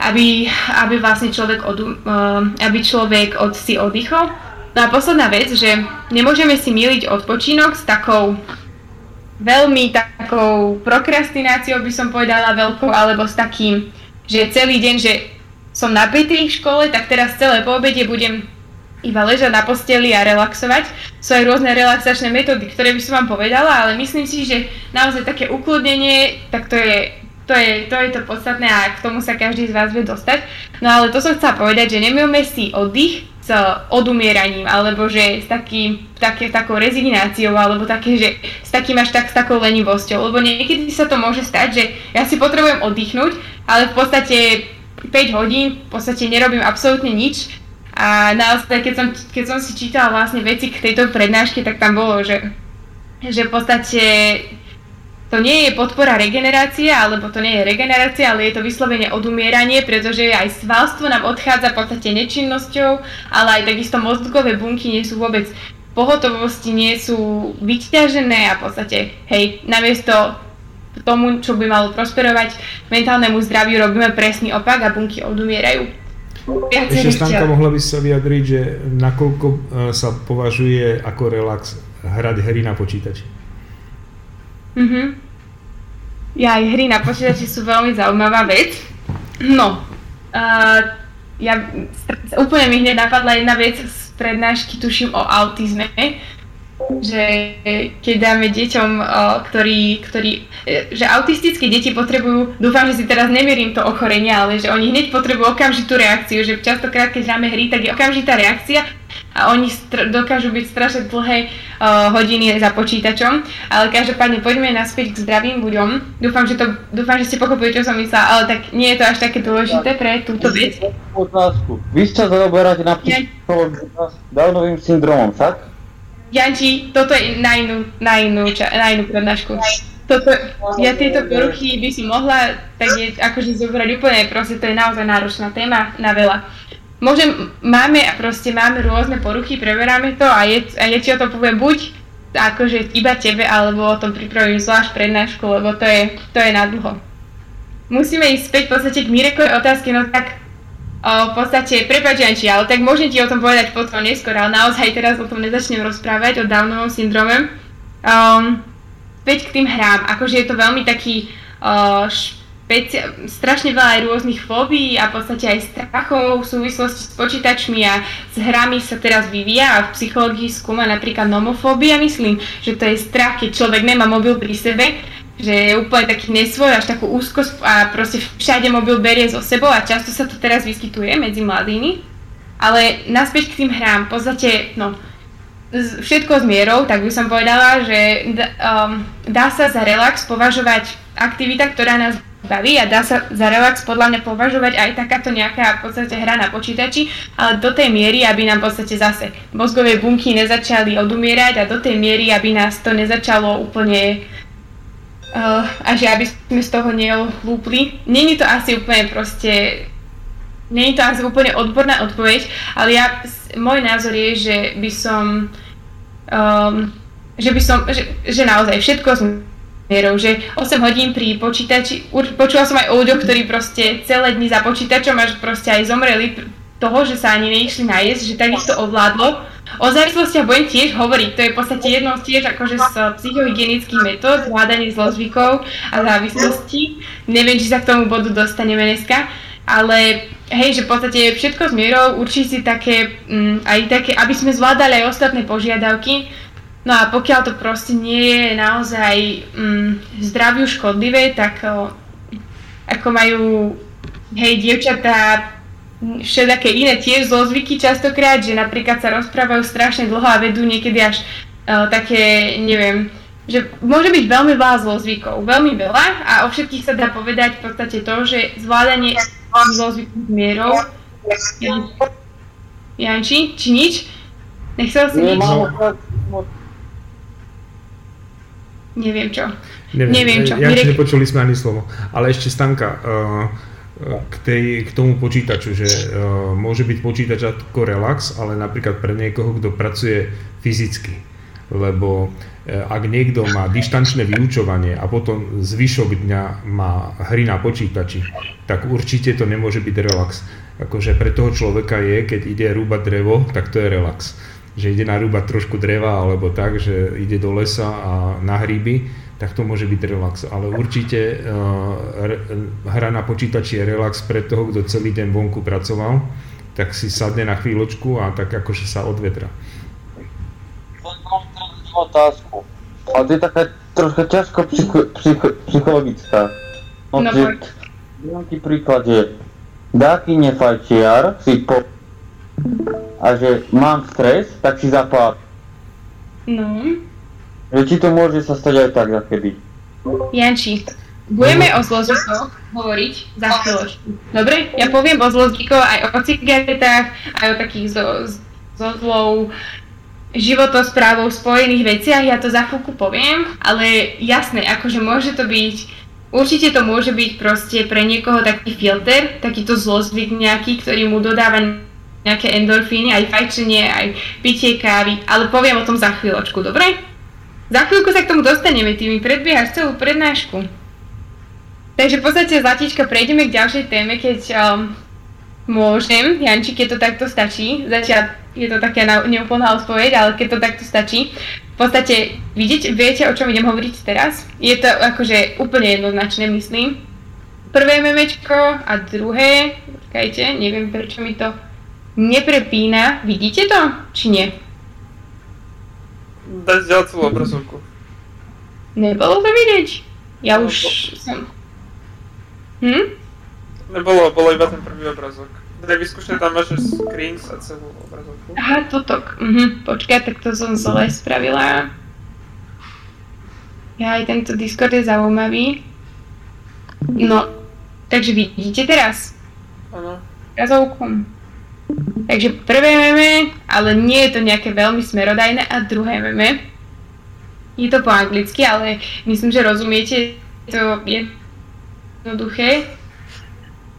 aby vlastne človek si oddychol. No a posledná vec, že nemôžeme si myliť odpočinok s takou veľmi takou prokrastináciou, by som povedala veľkou, alebo s takým, že celý deň, že som napätý v škole, tak teraz celé po obede budem iba ležať na posteli a relaxovať. Sú aj rôzne relaxačné metódy, ktoré by som vám povedala, ale myslím si, že naozaj také ukludnenie, tak to je to podstatné a k tomu sa každý z vás vie dostať. No ale to som chcela povedať, že nemôžeme si oddych s odumieraním, alebo že s takou rezignáciou, alebo také, že s takým až tak s takou lenivosťou, lebo niekedy sa to môže stať, že ja si potrebujem oddychnúť, ale v podstate 5 hodín v podstate nerobím absolútne nič. A naozaj, keď som si čítala vlastne veci k tejto prednáške, tak tam bolo, že v podstate to nie je podpora regenerácie, alebo to nie je regenerácia, ale je to vyslovene odumieranie, pretože aj svalstvo nám odchádza v podstate nečinnosťou, ale aj takisto mozgové bunky nie sú vôbec v pohotovosti, nie sú vyťažené a v podstate, hej, namiesto tomu, čo by malo prosperovať mentálnemu zdraviu, robíme presný opak a bunky odumierajú. Ešte Stanka, mohla by sa vyjadriť, že nakoľko sa považuje ako relax hrať hry na počítači? Aj hry na počítači sú veľmi zaujímavá vec. No, úplne mi hneď napadla jedna vec z prednášky, tuším, o autizme. Že keď dáme deťom, že autistické deti potrebujú, dúfam, že si teraz nemierím to ochorenie, ale že oni hneď potrebujú okamžitú reakciu, že častokrát, keď dáme hry, tak je okamžitá reakcia a oni dokážu byť strašne dlhé hodiny za počítačom, ale každopádne poďme naspäť k zdravým ľuďom. Dúfam, že ste pochopili, čo som myslela, ale tak nie je to až také dôležité pre túto vec. Otázku. Vy sa zaoberáte napríklad Downovým syndromom, tak? Janči, toto je na inú prednášku. Ja tieto poruchy by si mohla tak akože zobrať úplne, proste to je naozaj náročná téma na veľa. máme rôzne poruchy, preberáme to a ja ti o tom poviem buď akože iba tebe, alebo o tom pripravím zvlášť prednášku, lebo to je na dlho. Musíme ísť späť v podstate k Mirekovej otázke, no tak v podstate, prepáč Janči, ale tak môžem ti o tom povedať potom neskôr, ale naozaj teraz o tom nezačnem rozprávať, o Downovom syndróme. Späť k tým hrám, akože je to veľmi taký strašne veľa aj rôznych fóbií a v podstate aj strachov v súvislosti s počítačmi a s hrami sa teraz vyvíja a v psychológii skúma napríklad nomofóbia, myslím, že to je strach, keď človek nemá mobil pri sebe, že je úplne taký nesvoj, až takú úzkosť a proste všade mobil berie so sebou a často sa to teraz vyskytuje medzi mladými. Ale naspäť k tým hrám, v podstate, všetko s mierou, tak by som povedala, že dá sa za relax považovať aktivita, ktorá nás baví a dá sa za relax podľa mňa považovať aj takáto nejaká v podstate hra na počítači, ale do tej miery, aby nám v podstate zase mozgové bunky nezačali odumierať a do tej miery, aby nás to nezačalo úplne a že aby sme z toho neohlúpli. Není to asi úplne odborná odpoveď, ale môj názor je, že by som že naozaj všetko že 8 hodín pri počítači, počula som aj o ľuďoch, ktorí proste celé dni za počítačom až proste aj zomreli toho, že sa ani neišli najesť, že tak ich to ovládlo. O závislostiach budem tiež hovoriť, to je v podstate jedno tiež akože z psychohygienických metód, zvládanie zlozvykov a závislostí. Neviem, či sa k tomu bodu dostaneme dneska, ale hej, že v podstate všetko s mierou, určite si také, aby sme zvládali aj ostatné požiadavky. No a pokiaľ to proste nie je naozaj zdraviu škodlivé, tak ako majú dievčatá všelijaké iné tiež zlozvyky častokrát, že napríklad sa rozprávajú strašne dlho a vedú niekedy až také, neviem, že môže byť veľmi veľa zlozvykov, veľmi veľa a o všetkých sa dá povedať v podstate to, že zvládanie zlozvykov s mierou. Janči, či nič? Nechcel si nič? Neviem čo. Janči, nepočuli sme ani slovo. Ale ešte Stanka, k tomu počítaču, že môže byť počítač ako relax, ale napríklad pre niekoho, kto pracuje fyzicky. Lebo ak niekto má dištančné vyučovanie a potom zvyšok dňa má hry na počítači, tak určite to nemôže byť relax. Akože pre toho človeka je, keď ide rúbať drevo, tak to je relax. Že ide narúbať trošku dreva alebo tak, že ide do lesa a na hríby, tak to môže byť relax. Ale určite hra na počítači je relax pre toho, kto celý deň vonku pracoval, tak si sadne na chvíľočku a tak akože sa odvetra. Otázku, ale to je taká troška ťažko psychologická. V príklade, dáky nefajčiar si a že mám stres, tak si zapálim. Že či to môže sa stať aj tak, za keby. Janči, budeme o zlozvykoch hovoriť za chvíľočku. Dobre? Ja poviem o zlozvykoch aj o cigaretách, aj o takých zlou životosprávou spojených veciach. Ja to za chvíľku poviem, ale jasné, akože môže to byť. Určite to môže byť proste pre niekoho taký filter, takýto zlozvyk nejaký, ktorý mu dodáva nejaké endorfíny, aj fajčenie, aj pitie kávy, ale poviem o tom za chvíľočku, dobre? Za chvíľku sa k tomu dostaneme, ty mi predbiehaš celú prednášku. Takže v podstate, Zlatička, prejdeme k ďalšej téme, keď môžem, Janči, keď to takto stačí, zatiaľ je to taká neúplná odpoveď, ale keď to takto stačí, v podstate, viete, o čom idem hovoriť teraz? Je to akože úplne jednoznačné, myslím. Prvé memečko a druhé, počkajte, neviem prečo mi to neprepína. Vidíte to, či nie? Daj ďalšiu obrazovku. Nebolo to vidieť. Ja už som... Nebolo, bolo iba ten prvý obrazok. Daj vyskúšať, tam máš screen a celú obrazovku. Aha, toto. Počkaj, tak to som zle spravila. Ja aj tento Discord je zaujímavý. No, takže vidíte teraz? Áno. Obrazovku. Takže prvé meme, ale nie je to nejaké veľmi smerodajné, a druhé meme. Je to po anglicky, ale myslím, že rozumiete, to je jednoduché.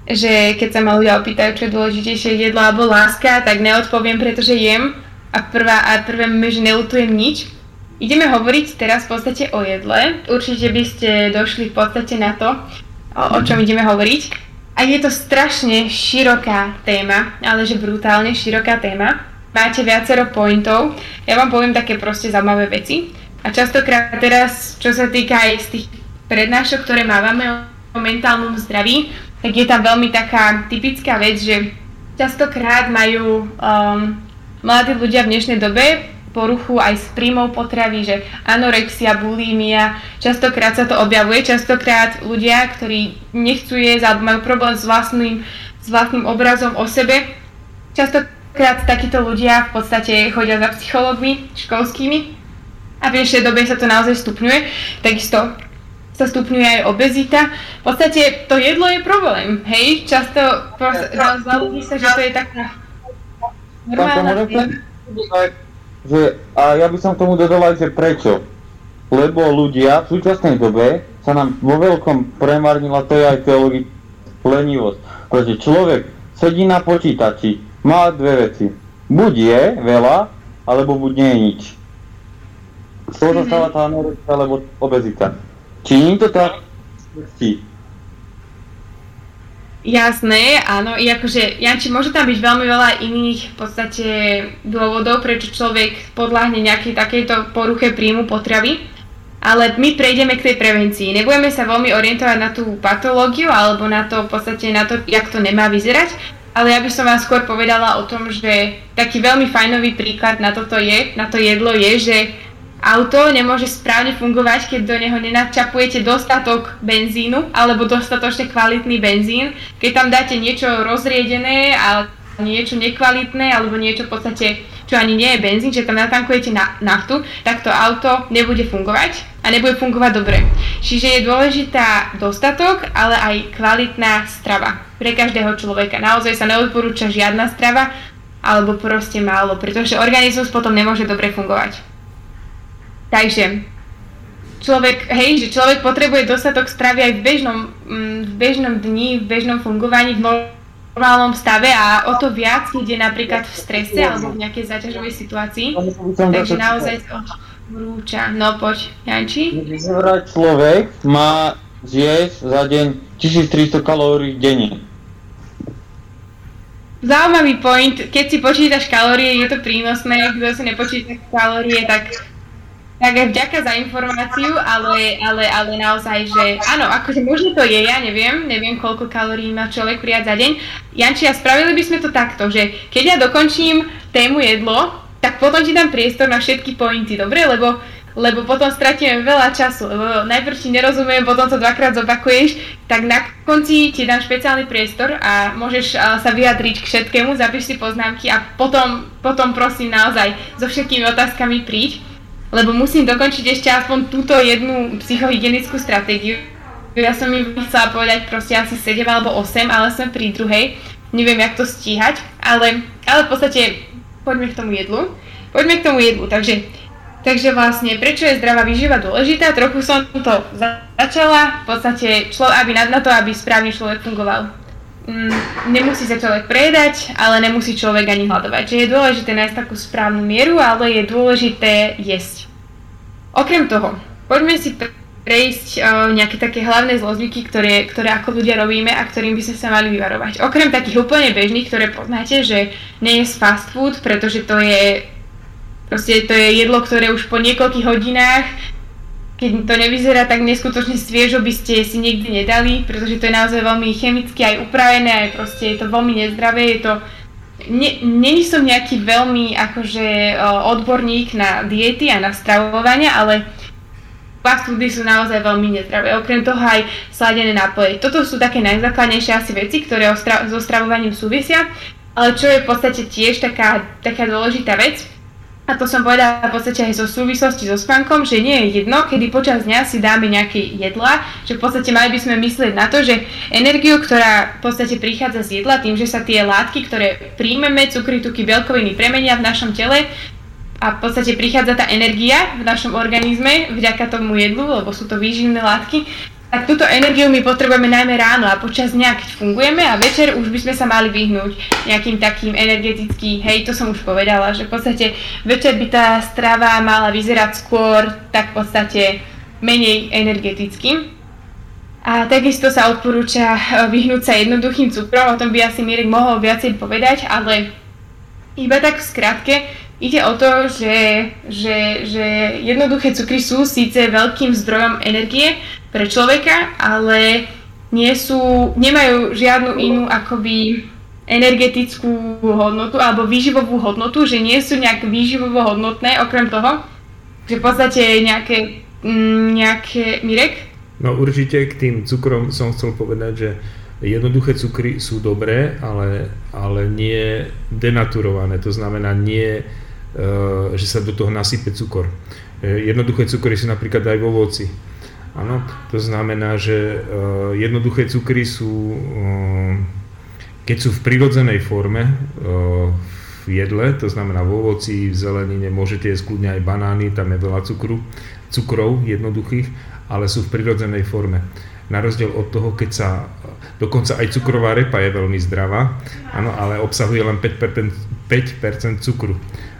že keď sa ma ľudia opýtajú, čo je dôležitejšie, jedlo alebo láska, tak neodpoviem, pretože jem a prvé mi, že neľutujem nič. Ideme hovoriť teraz v podstate o jedle. Určite by ste došli v podstate na to, o čom ideme hovoriť. A je to strašne široká téma, ale že brutálne široká téma. Máte viacero pointov. Ja vám poviem také proste zaujímavé veci. A častokrát teraz, čo sa týka aj z tých prednášok, ktoré máme o mentálnom zdraví, tak je tam veľmi taká typická vec, že častokrát majú mladí ľudia v dnešnej dobe poruchu aj s príjmou potravy, že anorexia, bulímia, častokrát sa to objavuje, častokrát ľudia, ktorí nechcú jesť alebo majú problém s vlastným obrazom o sebe, častokrát takíto ľudia v podstate chodia za psychológmi školskými a v dnešnej dobe sa to naozaj stupňuje, takisto sa stupňuje aj obezita. V podstate to jedlo je problém, hej, často zľadí sa, že to je taká normálna téma. Že, a ja by som tomu dodal, že prečo? Lebo ľudia v súčasnej dobe sa nám vo veľkom premarnila, to je aj teológia, lenivosť. Pretože človek sedí na počítači, má dve veci. Buď je veľa, alebo buď nie je nič. Z toho stáva tá anorexia alebo obezita. Či nie je to tak? Jasné, áno. I akože, Janči, môže tam byť veľmi veľa iných v podstate dôvodov, prečo človek podľahne nejakej takejto poruche príjmu potravy. Ale my prejdeme k tej prevencii. Nebudeme sa veľmi orientovať na tú patológiu alebo na to, v podstate na to, jak to nemá vyzerať. Ale ja by som vám skôr povedala o tom, že taký veľmi fajnový príklad na toto je, na to jedlo je, že auto nemôže správne fungovať, keď do neho nenačapujete dostatok benzínu alebo dostatočne kvalitný benzín. Keď tam dáte niečo rozriedené a niečo nekvalitné alebo niečo v podstate, čo ani nie je benzín, že tam natankujete naftu, tak to auto nebude fungovať a nebude fungovať dobre. Čiže je dôležitá dostatok, ale aj kvalitná strava pre každého človeka. Naozaj sa neodporúča žiadna strava alebo proste málo, pretože organizmus potom nemôže dobre fungovať. Takže človek potrebuje dostatok stravy aj v bežnom dni, v bežnom fungovaní, v normálnom stave a o to viac ide napríklad v strese alebo v nejakej záťažovej situácii. Takže naozaj odporúča. No poď, Janči. Človek má zjesť za deň 1300 kalórií denne. Zaujímavý point. Keď si počítaš kalórie, je to prínosné. Kto si nepočíta kalórie, tak aj vďaka za informáciu, ale naozaj, že áno, akože možno to je, ja neviem koľko kalórií má človek prijať za deň. Janči, a spravili by sme to takto, že keď ja dokončím tému jedlo, tak potom ti dám priestor na všetky pointy, dobre? Lebo potom stratíme veľa času, lebo najprv ti nerozumiem, potom to dvakrát zopakuješ, tak na konci ti dám špeciálny priestor a môžeš sa vyjadriť k všetkému, zapíš si poznámky a potom prosím naozaj so všetkými otázkami príď. Lebo musím dokončiť ešte aspoň túto jednu psychohygienickú stratégiu. Ja som im chcela povedať proste asi 7 alebo 8, ale som pri druhej. Neviem, jak to stíhať, ale v podstate poďme k tomu jedlu. Takže vlastne, prečo je zdravá výživa dôležitá? Trochu som to začala, v podstate aby na to, aby správne človek fungoval. Nemusí sa človek prejedať, ale nemusí človek ani hľadovať. Čiže je dôležité nájsť takú správnu mieru, ale je dôležité jesť. Okrem toho, poďme si prejsť nejaké také hlavné zlozvyky, ktoré ako ľudia robíme a ktorým by sme sa mali vyvarovať. Okrem takých úplne bežných, ktoré poznáte, že nejesť fast food, pretože to je jedlo, ktoré už po niekoľkých hodinách, keď to nevyzerá tak neskutočne sviežo, by ste si nikdy nedali, pretože to je naozaj veľmi chemicky aj upravené, aj proste je to veľmi nezdravé, je to... Není som nejaký veľmi akože odborník na diety a na stravovanie, ale fast foody sú naozaj veľmi nezdravé, okrem toho aj sladené nápoje. Toto sú také najzákladnejšie asi veci, ktoré so stravovaním súvisia, ale čo je v podstate tiež taká dôležitá vec, a to som povedala v podstate aj zo súvislosti so spánkom, že nie je jedno, kedy počas dňa si dáme nejaké jedlá, že v podstate mali by sme myslieť na to, že energiu, ktorá v podstate prichádza z jedla, tým, že sa tie látky, ktoré príjmeme, cukry, tuky, bielkoviny premenia v našom tele a v podstate prichádza tá energia v našom organizme vďaka tomu jedlu, lebo sú to výživné látky, Tak túto energiu my potrebujeme najmä ráno a počas dňa, keď fungujeme, a večer už by sme sa mali vyhnúť nejakým takým energetickým, hej, to som už povedala, že v podstate večer by tá strava mala vyzerať skôr tak v podstate menej energetickým. A takisto sa odporúča vyhnúť sa jednoduchým cukrom, o tom by asi Mirek mohol viacej povedať, ale iba tak v skratke. Ide o to, že jednoduché cukry sú síce veľkým zdrojom energie pre človeka, ale nemajú žiadnu inú akoby energetickú hodnotu alebo výživovú hodnotu, že nie sú nejak výživovo hodnotné, okrem toho, že v podstate nejaké Mirek? No určite k tým cukrom som chcel povedať, že jednoduché cukry sú dobré, ale nie denaturované, to znamená nie, že sa do toho nasype cukor. Jednoduché cukry sú napríklad aj v ovoci. Áno, to znamená, že jednoduché cukry sú, keď sú v prirodzenej forme v jedle, to znamená v ovoci, v zelenine, môžete jesť kľudne aj banány, tam je veľa cukrov jednoduchých, ale sú v prirodzenej forme. Na rozdiel od toho, keď sa, dokonca aj cukrová repa je veľmi zdravá, áno, ale obsahuje len 5% cukru.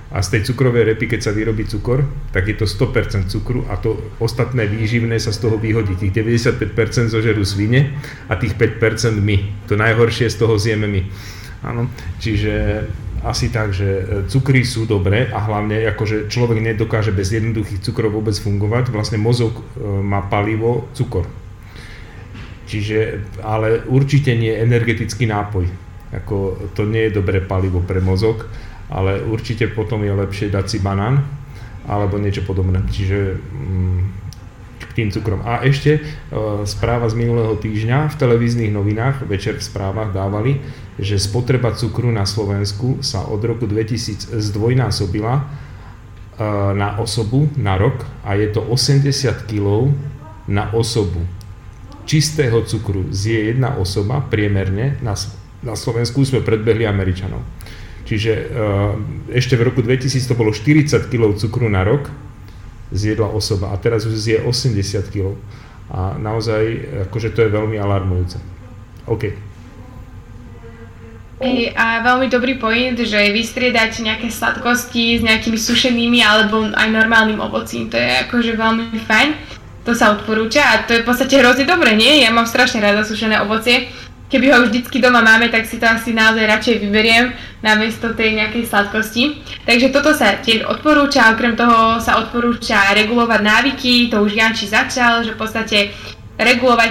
A z tej cukrovej repy, keď sa vyrobí cukor, tak je to 100% cukru a to ostatné výživné sa z toho vyhodí. Tých 95% zožerú svine a tých 5% my. To najhoršie z toho zjeme my. Áno, čiže asi tak, že cukry sú dobré a hlavne akože človek nedokáže bez jednoduchých cukrov vôbec fungovať. Vlastne mozog má palivo cukor. Čiže, ale určite nie energetický nápoj, ako to nie je dobré palivo pre mozog, ale určite potom je lepšie dať si banán alebo niečo podobné, čiže k tým cukrom. A ešte správa z minulého týždňa, v televíznych novinách, večer v správach dávali, že spotreba cukru na Slovensku sa od roku 2000 zdvojnásobila na osobu, na rok, a je to 80 kg na osobu. Čistého cukru zje jedna osoba priemerne, na Slovensku sme predbehli Američanov. Čiže ešte v roku 2000 to bolo 40 kg cukru na rok zjedla osoba a teraz už zje 80 kg. A naozaj akože to je veľmi alarmujúce. OK. A veľmi dobrý point, že vystriedať nejaké sladkosti s nejakými sušenými alebo aj normálnym ovocím, to je akože veľmi fajn. To sa odporúča a to je v podstate hrozne dobre, nie? Ja mám strašne rada sušené ovocie. Keby ho už vždycky doma máme, tak si to asi naozaj radšej vyberiem namiesto tej nejakej sladkosti. Takže toto sa tiež odporúča, okrem toho sa odporúča regulovať návyky, to už Janči začal, že v podstate regulovať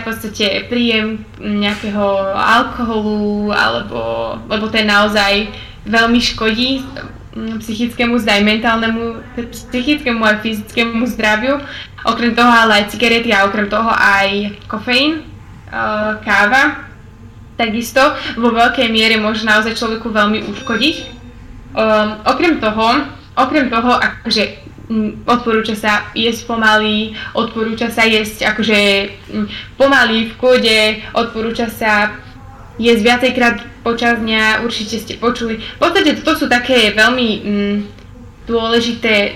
príjem nejakého alkoholu, lebo ten naozaj veľmi škodí psychickému, aj mentálnemu, psychickému aj fyzickému zdraviu. Okrem toho ale aj cigarety a okrem toho aj kofeín, káva. Takisto vo veľkej miere môže naozaj človeku veľmi uškodiť. Okrem toho akože odporúča sa jesť pomaly, odporúča sa jesť akože pomaly v kode, odporúča sa jesť viacejkrát počas dňa, určite ste počuli. V podstate toto sú také veľmi dôležité,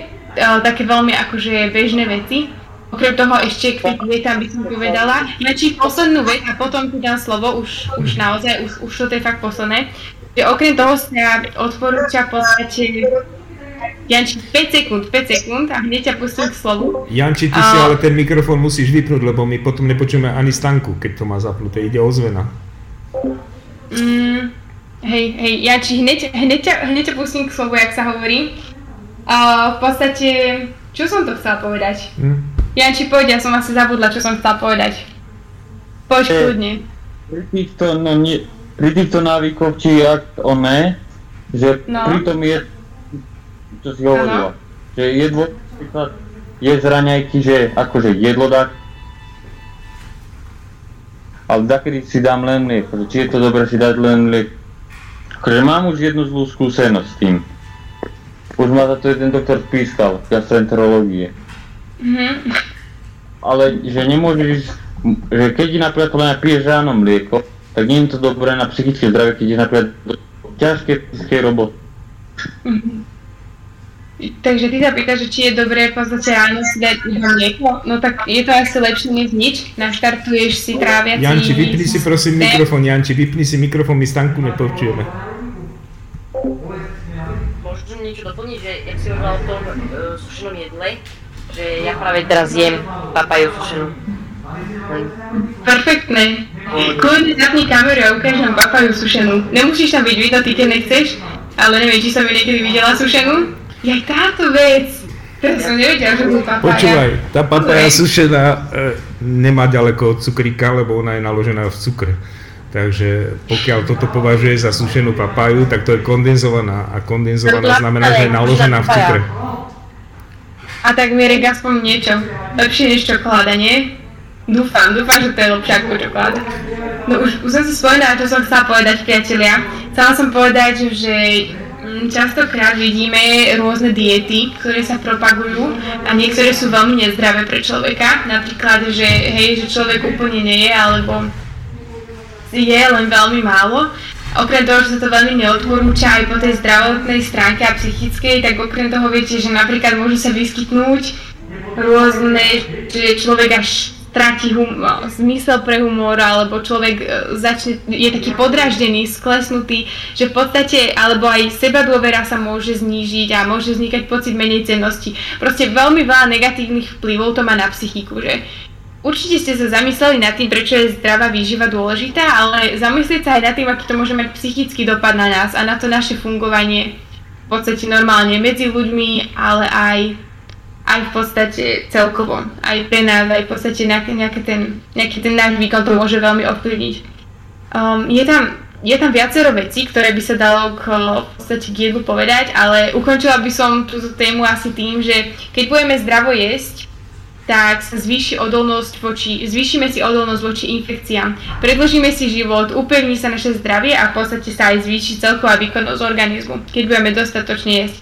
také veľmi akože bežné veci. Okrem toho ešte k tým vetám by som povedala. Načím poslednú vec a potom ti dám slovo, už naozaj, už to je fakt posledné. Že okrem toho sa odporúča povedať Janči 5 sekúnd a hneď ťa pustím k slovu. Janči, ty si ale ten mikrofón musíš vypnúť, lebo my potom nepočujeme ani Stanku, keď to má zapnuté, ide o zvena. Hej, Janči, hneď ťa pustím k slovu, jak sa hovorí. V podstate, čo som to chcela povedať? Janči, poď, ja som asi zabudla, čo som chcela povedať. Poď kľudne. Pri týchto návykoch, či ak oné, že no. Pritom je, čo si hovorila, že jedlo, je zraňajky, že akože jedlo dá, ale dakedy si dám len mliek, či je to dobré si dať len mliek. Akože mám už jednu zlú skúsenosť s tým. Už ma za to jeden doktor pískal v gastroenterológie. Ale že nemôžeš, že keď napríklad piješ ráno mlieko, tak nie je to dobré na psychické zdravie, keď je napríklad do ťažkej roboty. Takže ty sa pýtaš, či je dobré po sociálnu si dať iba mlieko? No tak je to asi lepšie než nič. Naštartuješ si tráviaci... Janči, vypni si prosím mikrofón, Janči, vypni si mikrofón, my Stanku nepočujeme. Môžem niečo doplniť, že jak si hovorila o tom sušenom jedle, že ja práve teraz jem papajú sušenú. Perfektné. Kľudne zapni kameru a ukáž nám papajú sušenú. Nemusíš tam byť vidno, ty keď nechceš, ale neviem, či som ju niekedy videla sušenú. Jak táto vec, teraz som nevedela, že bol papája. Počúvaj, tá papája sušená nemá ďaleko od cukríka, lebo ona je naložená v cukre. Takže pokiaľ toto považuje za sušenú papáju, tak to je kondenzovaná. A kondenzovaná znamená, že je naložená v cukre. A tak Mirek aspoň niečo lepšie než čokoláda, nie? Dúfam, že to je lepšie ako čokoláda. No už som si spomenula, čo som chcela povedať, priatelia. Chcela som povedať, že častokrát vidíme rôzne diety, ktoré sa propagujú a niektoré sú veľmi nezdravé pre človeka. Napríklad, že hej, že človek úplne neje, alebo je len veľmi málo. Okrem toho, že sa to veľmi neodporúča aj po tej zdravotnej stránke a psychickej, tak okrem toho viete, že napríklad môžu sa vyskytnúť rôzne, že človek až tráti zmysel pre humor, alebo človek začne, je taký podráždený, sklesnutý, že v podstate, alebo aj sebadôvera sa môže znížiť a môže vznikať pocit menejcennosti. Proste veľmi veľa negatívnych vplyvov to má na psychiku, že? Určite ste sa zamysleli nad tým, prečo je zdravá výživa dôležitá, ale zamyslieť sa aj nad tým, aký to môže mať psychický dopad na nás a na to naše fungovanie v podstate normálne medzi ľuďmi, ale aj v podstate celkovo, aj pre nás, aj v podstate nejaký ten náš výkon to môže veľmi ovplyvniť. Je tam viacero vecí, ktoré by sa dalo v podstate k jedlu povedať, ale ukončila by som túto tému asi tým, že keď budeme zdravo jesť, tak sa zvýšime si odolnosť voči infekciám, predĺžime si život, upevní sa naše zdravie a v podstate sa aj zvýši celková výkonnosť organizmu, keď budeme dostatočne jesť.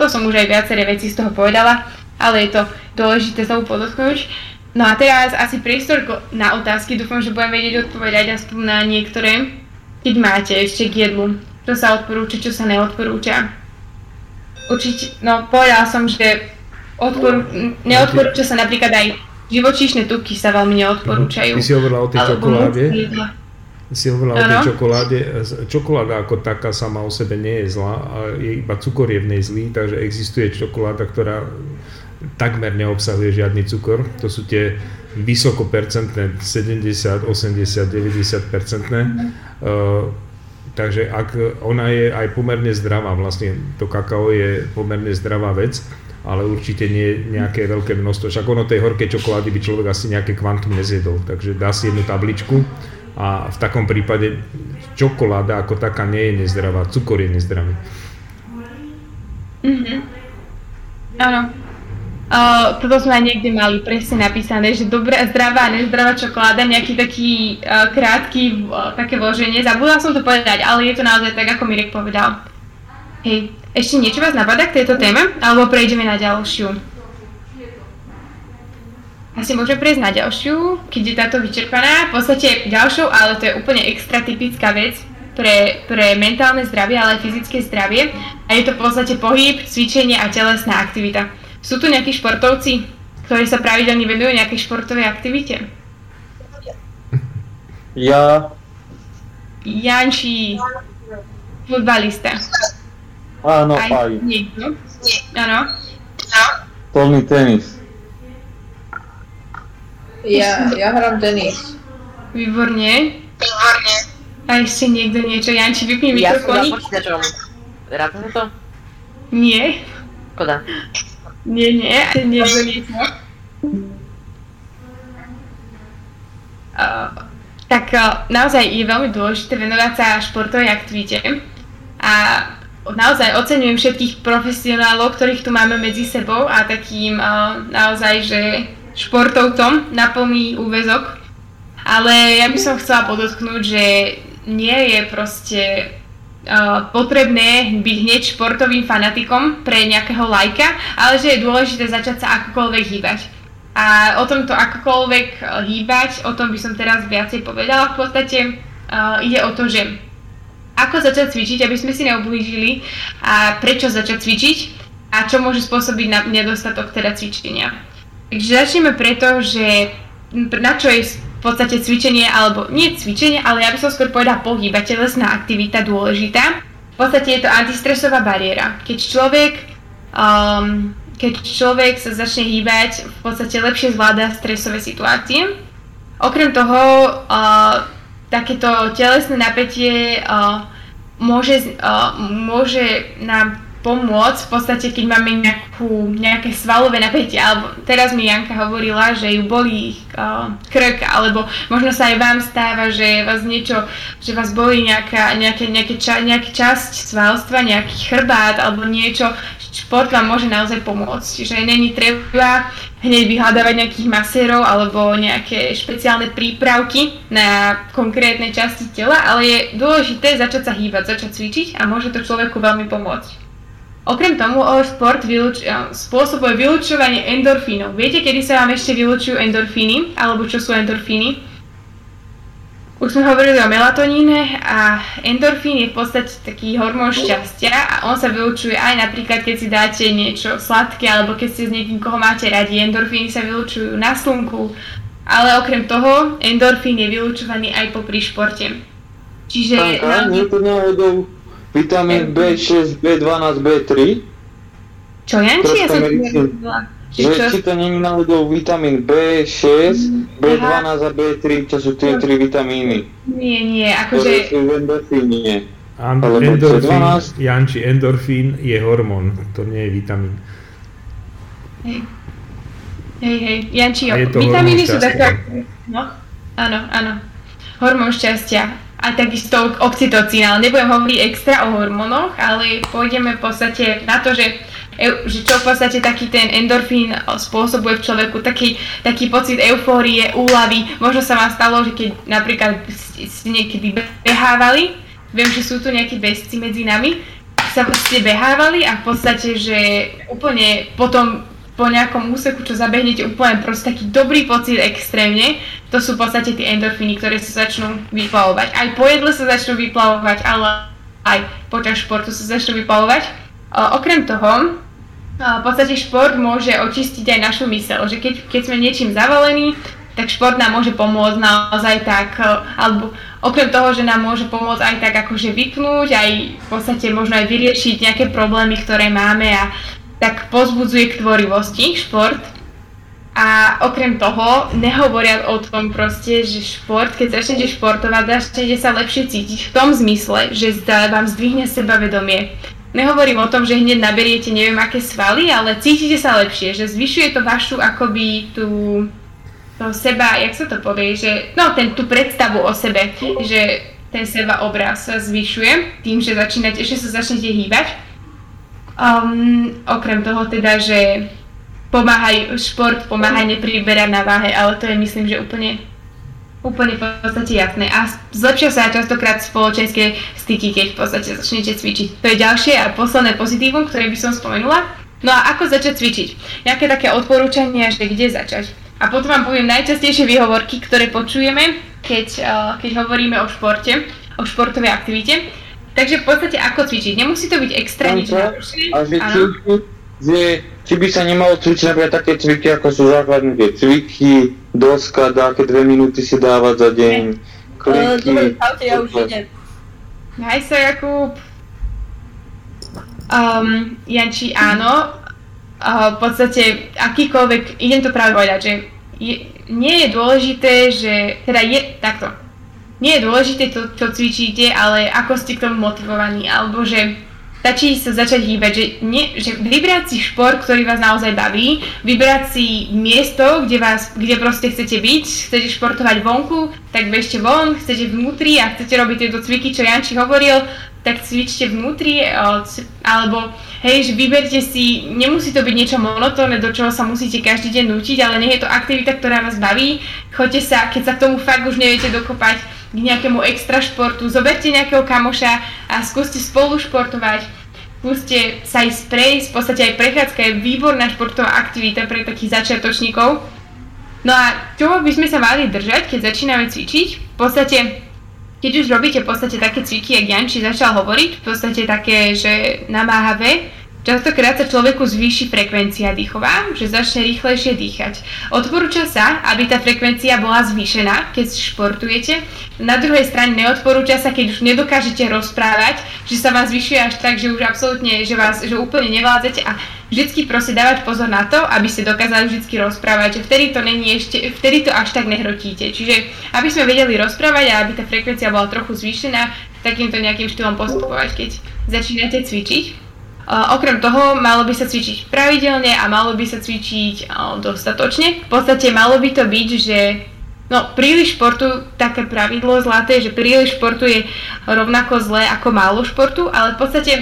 To som už aj viaceré veci z toho povedala, ale je to dôležité znovu podotknúť. No a teraz asi priestor na otázky, dúfam, že budem vedieť odpovedať aspoň na niektoré, keď máte ešte k jedlu, čo sa odporúča, čo sa neodporúča. Určite, no povedala som, že neodporúča sa napríklad aj živočíšne tuky sa veľmi neodporúčajú. Ty si hovorila o tej čokoláde? Čokoláde. Čokoláda ako taká sama o sebe nie je zlá, je iba cukor je v nej zlý, takže existuje čokoláda, ktorá takmer neobsahuje žiadny cukor. To sú tie vysokopercentné, 70, 80, 90%. Takže ak ona je aj pomerne zdravá, vlastne to kakao je pomerne zdravá vec, ale určite nie nejaké veľké množstvo. Však ono tej horkej čokolády by človek asi nejaké kvantum nezjedol, takže dá si jednu tabličku. A v takom prípade čokoláda ako taká nie je nezdravá, cukor je nezdravý. Áno. Toto sme aj niekde mali presne napísané, že dobrá, zdravá a nezdravá čokoláda, nejaký taký krátky také vloženie. Zabudla som to povedať, ale je to naozaj tak, ako Mirek povedal. Hej, ešte niečo vás napadá k tejto téme? Alebo prejdeme na ďalšiu? Asi môžem prejsť na ďalšiu, keď je táto vyčerpaná. V podstate ďalšou, ale to je úplne extra typická vec pre mentálne zdravie, ale aj fyzické zdravie. A je to v podstate pohyb, cvičenie a telesná aktivita. Sú tu nejakí športovci, ktorí sa pravidelne venujú nejakej športovej aktivite? Ja. Janči. Futbalista. Áno, aj. Niekto? Áno. Polný tenis. Ja hrám tenis. Výborne. A ešte niekto niečo. Janči, vypni mikrofónik. Ja som na počítačom. Rád som to? Nie. Koda? Nie. A ešte niekto niečo. Tak naozaj je veľmi dôležité venovať sa športovej aktivite. A naozaj oceňujem všetkých profesionálov, ktorých tu máme medzi sebou a takým naozaj, že športovcom na plný úväzok, ale ja by som chcela podotknúť, že nie je proste potrebné byť hneď športovým fanatikom pre nejakého lajka, ale že je dôležité začať sa akokoľvek hýbať. A o tomto akokoľvek hýbať, o tom by som teraz viacej povedala v podstate. Ide o to, že ako začať cvičiť, aby sme si neublížili a prečo začať cvičiť. a čo môže spôsobiť nedostatok teda cvičenia. Takže začneme preto, že na čo je v podstate cvičenie, alebo nie cvičenie, ale ja by som skôr povedala pohyb a telesná aktivita dôležitá. V podstate je to antistresová bariéra. Keď človek sa začne hýbať, v podstate lepšie zvláda stresové situácie. Okrem toho, takéto telesné napätie môže nám pomôcť v podstate, keď máme nejaké svalové napätie, alebo teraz mi Janka hovorila, že ju bolí krk, alebo možno sa aj vám stáva, že vás bolí nejaká časť svalstva, nejaký chrbát, alebo niečo. Šport vám môže naozaj pomôcť, že není treba hneď vyhľadávať nejakých masérov alebo nejaké špeciálne prípravky na konkrétne časti tela, ale je dôležité začať sa hýbať, začať cvičiť a môže to človeku veľmi pomôcť. Okrem tomu, šport spôsobuje vylučovanie endorfínov. Viete, kedy sa vám ešte vylučujú endorfíny? Alebo čo sú endorfíny? Už sme hovorili o melatoníne a endorfín je v podstate taký hormón šťastia a on sa vylučuje aj napríklad, keď si dáte niečo sladké alebo keď ste s niekým, koho máte radi. Endorfíny sa vylučujú na slnku, ale okrem toho endorfín je vylučovaný aj popri športe. Čiže... A nie to náhodou... Vitamín B6, B12, B3. Čo Janči? Ja som či to není náhodou vitamín B6, B12 a B3, čo sú tie tri vitamíny? Nie, akože... Endorfín, Janči, endorfín je hormón, to nie je vitamín. Hej, Janči, vitamíny sú také... No, áno. Hormón šťastia. A takisto oxytocín, ale nebudem hovoriť extra o hormónoch, ale pôjdeme v podstate na to, že čo v podstate taký ten endorfín spôsobuje v človeku, taký pocit eufórie, úľavy. Možno sa vám stalo, že keď napríklad ste niekedy behávali, viem, že sú tu nejakí bezci medzi nami, sa ste behávali a v podstate, že úplne potom po nejakom úseku, čo zabehnete, úplne proste taký dobrý pocit extrémne. To sú v podstate tie endorfíny, ktoré sa začnú vyplavovať. Aj po jedle sa začnú vyplavovať, ale aj počas športu sa začnú vyplavovať. Okrem toho, v podstate šport môže očistiť aj našu myseľ, že keď sme niečím zavalení, tak šport nám môže pomôcť naozaj tak, alebo okrem toho, že nám môže pomôcť aj tak akože vyknúť, aj v podstate možno aj vyriešiť nejaké problémy, ktoré máme a tak pozbudzuje k tvorivosti šport. A okrem toho, nehovoriac o tom proste, že šport, keď začnete športovať, začnete sa lepšie cítiť v tom zmysle, že vám zdvihne sebavedomie. Nehovorím o tom, že hneď naberiete neviem aké svaly, ale cítite sa lepšie, že zvyšuje to vašu akoby tú seba, jak sa to povie, že no tú predstavu o sebe, že ten seba obraz sa zvyšuje tým, že sa začnete hýbať. Okrem toho teda, že šport pomáha nepriberať na váhe, ale to je myslím, že úplne v podstate jasné. A zlepšia sa častokrát spoločenské styky, keď v podstate začnete cvičiť. To je ďalšie a posledné pozitívum, ktoré by som spomenula. No a ako začať cvičiť? Nejaké také odporúčania, že kde začať? A potom vám poviem najčastejšie výhovorky, ktoré počujeme, keď hovoríme o športe, o športovej aktivite. Takže v podstate ako cvičiť? Nemusí to byť extra nič náročné. A či by sa nemalo cvičiť napríklad také cviky, ako sú základné cviky, doska, také 2 minúty si dávať za deň, kliky... Dobre, stavte, ja už idem. Hej sa, Jakub. Janči, áno. V podstate akýkoľvek, idem to práve povedať, že nie je dôležité, že... Teda je takto. Nie je dôležité to, čo cvičíte, ale ako ste k tomu motivovaní, alebo že stačí sa začať hýbať, že vybrať si šport, ktorý vás naozaj baví, vybrať si miesto, kde proste chcete byť, chcete športovať vonku, tak bežte von, chcete vnútri a chcete robiť tieto cviky, čo Janči hovoril, tak cvičte vnútri, alebo hej, že vyberte si, nemusí to byť niečo monotónne, do čoho sa musíte každý deň nútiť, ale nech je to aktivita, ktorá vás baví, choďte sa, keď sa k tomu fakt už neviete dokopať, k nejakému extra športu, zoberte nejakého kamoša a skúste spolu športovať, skúste sa ísť prejsť, v podstate aj prechádzka je výborná športová aktivita pre takých začiatočníkov. No a čo by sme sa mali držať, keď začíname cvičiť? V podstate, keď už robíte v podstate také cviky, jak Janči začal hovoriť, v podstate také, že namáhavé, Častokrát sa človeku zvýši frekvencia dýchová, že začne rýchlejšie dýchať. Odporúča sa, aby tá frekvencia bola zvýšená, keď športujete. Na druhej strane neodporúča sa, keď už nedokážete rozprávať, že sa vám zvyšuje až tak, že už absolútne, že úplne nevládzete a vždycky proste dávať pozor na to, aby ste dokázali vždycky rozprávať, že vtedy to až tak nehrotíte. Čiže aby sme vedeli rozprávať a aby tá frekvencia bola trochu zvýšená, takýmto nejakým štýlom postupovať, keď začínate cvičiť. Okrem toho, malo by sa cvičiť pravidelne a malo by sa cvičiť dostatočne. V podstate malo by to byť, že príliš športu, také pravidlo zlaté, že príliš športu je rovnako zlé ako málo športu, ale v podstate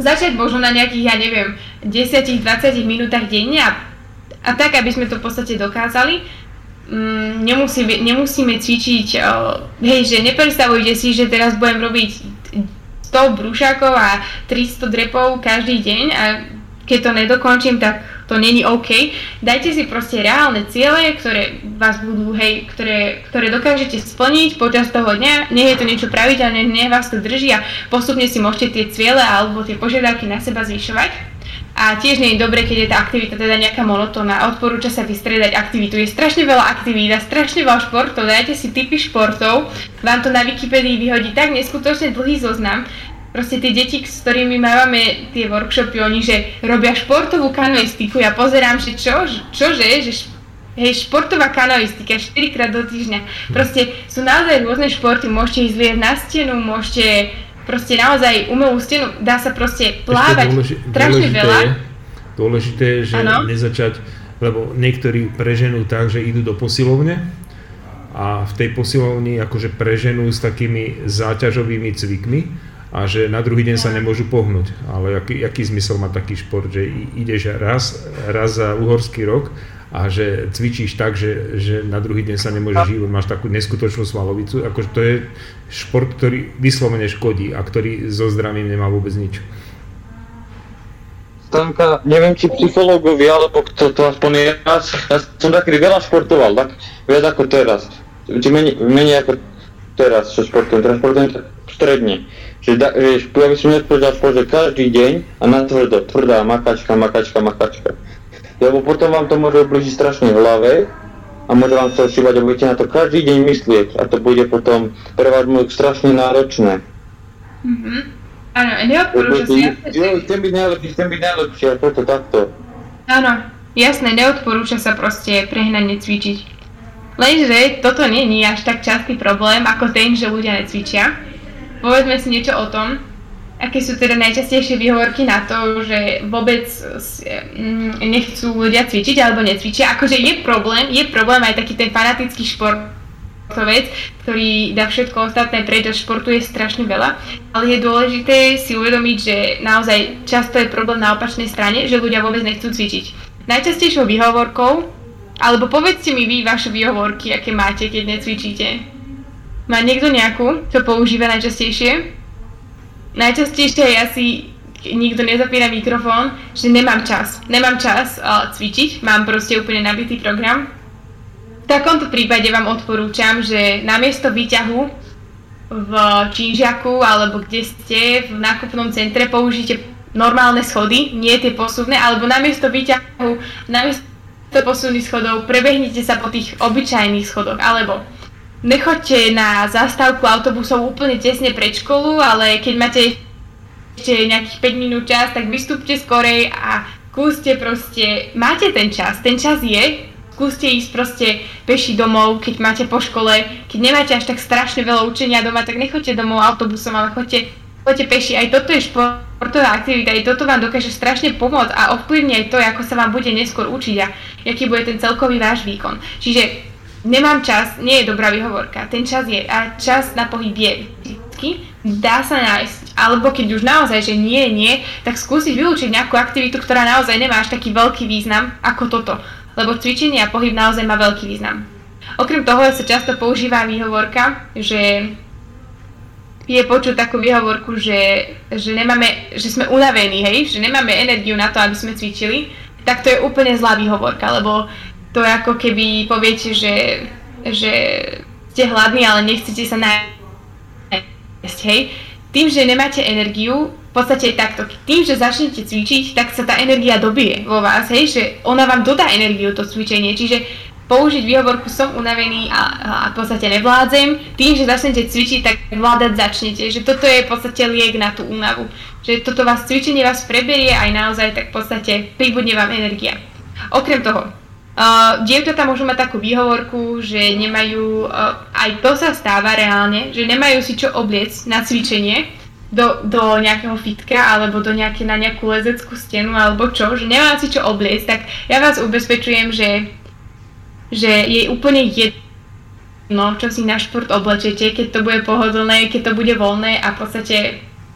začať možno na nejakých, 10-20 minútach denne a tak, aby sme to v podstate dokázali. Nemusíme cvičiť, že nepredstavujte si, že teraz budem robiť 100 brúšakov a 300 drepov každý deň a keď to nedokončím, tak to není OK. Dajte si proste reálne ciele, ktoré vás budú, ktoré dokážete splniť počas toho dňa. Nech je to niečo pravidelné, nech vás to drží a postupne si môžete tie ciele alebo tie požiadavky na seba zvyšovať. A tiež nie je dobre, keď je tá aktivita teda nejaká monotónna. Odporúča sa vystriedať aktivitu. Je strašne veľa aktivít a strašne veľa športov. Dajte si typy športov. Vám to na Wikipedii vyhodí tak neskutočne dlhý zoznam. Proste tie deti, s ktorými máme tie workshopy, oni, že robia športovú kanoistiku. Ja pozerám, že športová kanoistika 4-krát do týždňa. Proste sú naozaj rôzne športy. Môžete ísť vieť na stenu, môžete... Proste naozaj umelú stenu, dá sa proste plávať strašne veľa. Dôležité je, že nezačať, lebo niektorí preženú tak, že idú do posilovne a v tej posilovni akože preženú s takými záťažovými cvikmi a že na druhý deň sa nemôžu pohnúť. Ale aký zmysel má taký šport, že ideš raz za uhorský rok a že cvičíš tak, že na druhý deň sa nemôžeš hýbať, máš takú neskutočnú svalovicu, akože to je šport, ktorý vyslovene škodí a ktorý so zdravím nemá vôbec nič. Stanka, neviem či psychológovi, alebo kto to aspoň je raz, ja som taký veľa športoval, tak viac ako teraz, menej ako teraz, čo športujem, stredne. Ja by som neodpovedal šport, že každý deň a natvrdo, tvrdá makačka. Lebo potom vám to môže oblížiť strašne v hlave a môže vám sa ošívať a budete na to každý deň myslieť a to bude potom pre vás strašne náročné. Áno, neodporúča si jasné. Chcem byť najlepší a toto takto. Áno, jasné, neodporúča sa proste prehnane cvičiť. Lenže toto nie je až tak častý problém ako ten, že ľudia necvičia. Povedzme si niečo o tom, aké sú teda najčastejšie výhovorky na to, že vôbec nechcú ľudia cvičiť alebo necvičia. Akože je problém aj taký ten fanatický športovec, ktorý dá všetko ostatné preč a športu je strašne veľa. Ale je dôležité si uvedomiť, že naozaj často je problém na opačnej strane, že ľudia vôbec nechcú cvičiť. Najčastejšou výhovorkou, alebo povedzte mi vy vaše výhovorky, aké máte, keď necvičíte. Má niekto nejakú, čo používa najčastejšie? Najčastejšie je asi, nikto nezapína mikrofón, že nemám čas cvičiť, mám proste úplne nabitý program. V takomto prípade vám odporúčam, že namiesto výťahu v činžiaku alebo kde ste v nákupnom centre použite normálne schody, nie tie posuvné, alebo namiesto výťahu, namiesto posuvných schodov prebehnite sa po tých obyčajných schodoch, alebo nechoďte na zastávku autobusov úplne tesne pred školu, ale keď máte ešte nejakých 5 minút čas, tak vystúpte skorej a skúste proste, máte ten čas je, skúste ísť proste peši domov, keď máte po škole, keď nemáte až tak strašne veľa učenia doma, tak nechoďte domov autobusom, ale choďte peši, aj toto je športová aktivita, aj toto vám dokáže strašne pomôcť a ovplyvní aj to, ako sa vám bude neskôr učiť a aký bude ten celkový váš výkon. Čiže nemám čas, nie je dobrá výhovorka. Ten čas je a čas na pohyb je vždycky. Dá sa nájsť. Alebo keď už naozaj, že nie, tak skúsiť vylúčiť nejakú aktivitu, ktorá naozaj nemá až taký veľký význam ako toto. Lebo cvičenie a pohyb naozaj má veľký význam. Okrem toho sa často používa výhovorka, že je počuť takú výhovorku, že sme unavení, hej? Že nemáme energiu na to, aby sme cvičili. Tak to je úplne zlá výhovorka, lebo to je ako keby poviete, že ste hladní, ale nechcete sa nájsť, hej. Tým, že nemáte energiu, V podstate takto, tým, že začnete cvičiť, tak sa tá energia dobije vo vás, hej, že ona vám dodá energiu, to cvičenie, čiže použiť výhovorku som unavený a v podstate nevládzem, tým, že začnete cvičiť, tak vládať začnete, že toto je v podstate liek na tú únavu, že toto vás cvičenie vás preberie aj naozaj, tak v podstate pribudne vám energia. Okrem toho, dievčatá môžu mať takú výhovorku, že nemajú, aj to sa stáva reálne, že nemajú si čo obliecť na cvičenie, do nejakého fitka alebo do nejaké, na nejakú lezeckú stenu alebo čo, že nemá si čo obliecť, tak ja vás ubezpečujem, že je úplne jedno, čo si na šport oblečete, keď to bude pohodlné, keď to bude voľné a v podstate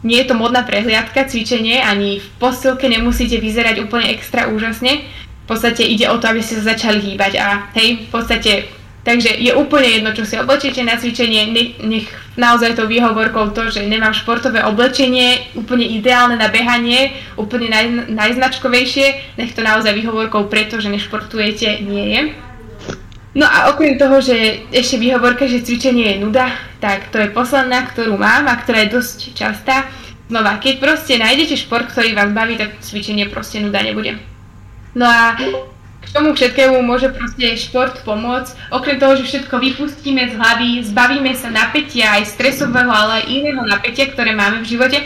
nie je to modná prehliadka, cvičenie, ani v posilke nemusíte vyzerať úplne extra úžasne, v podstate ide o to, aby ste sa začali hýbať a hej, v podstate... Takže je úplne jedno, čo si oblečete na cvičenie, nech naozaj to výhovorkou to, že nemám športové oblečenie, úplne ideálne na behanie, úplne najznačkovejšie, nech to naozaj výhovorkou preto, že nešportujete, nie je. No a okrem toho, že ešte výhovorka, že cvičenie je nuda, tak to je posledná, ktorú mám a ktorá je dosť častá. Znova, keď proste nájdete šport, ktorý vás baví, tak cvičenie proste nuda nebude. No a... K tomu všetkému môže proste šport pomôcť. Okrem toho, že všetko vypustíme z hlavy, zbavíme sa napätia, aj stresového, ale aj iného napätia, ktoré máme v živote,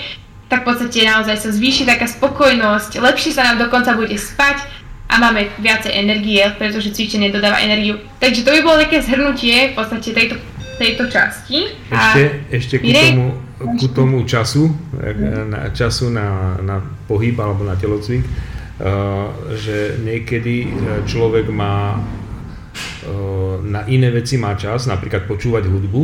tak v podstate naozaj sa zvýši taká spokojnosť, lepšie sa nám dokonca bude spať a máme viacej energie, pretože cvičenie dodáva energiu. Takže to by bolo také zhrnutie v podstate tejto časti. Ešte ku tomu času na pohyb alebo na telocvik. Že niekedy človek má na iné veci má čas, napríklad počúvať hudbu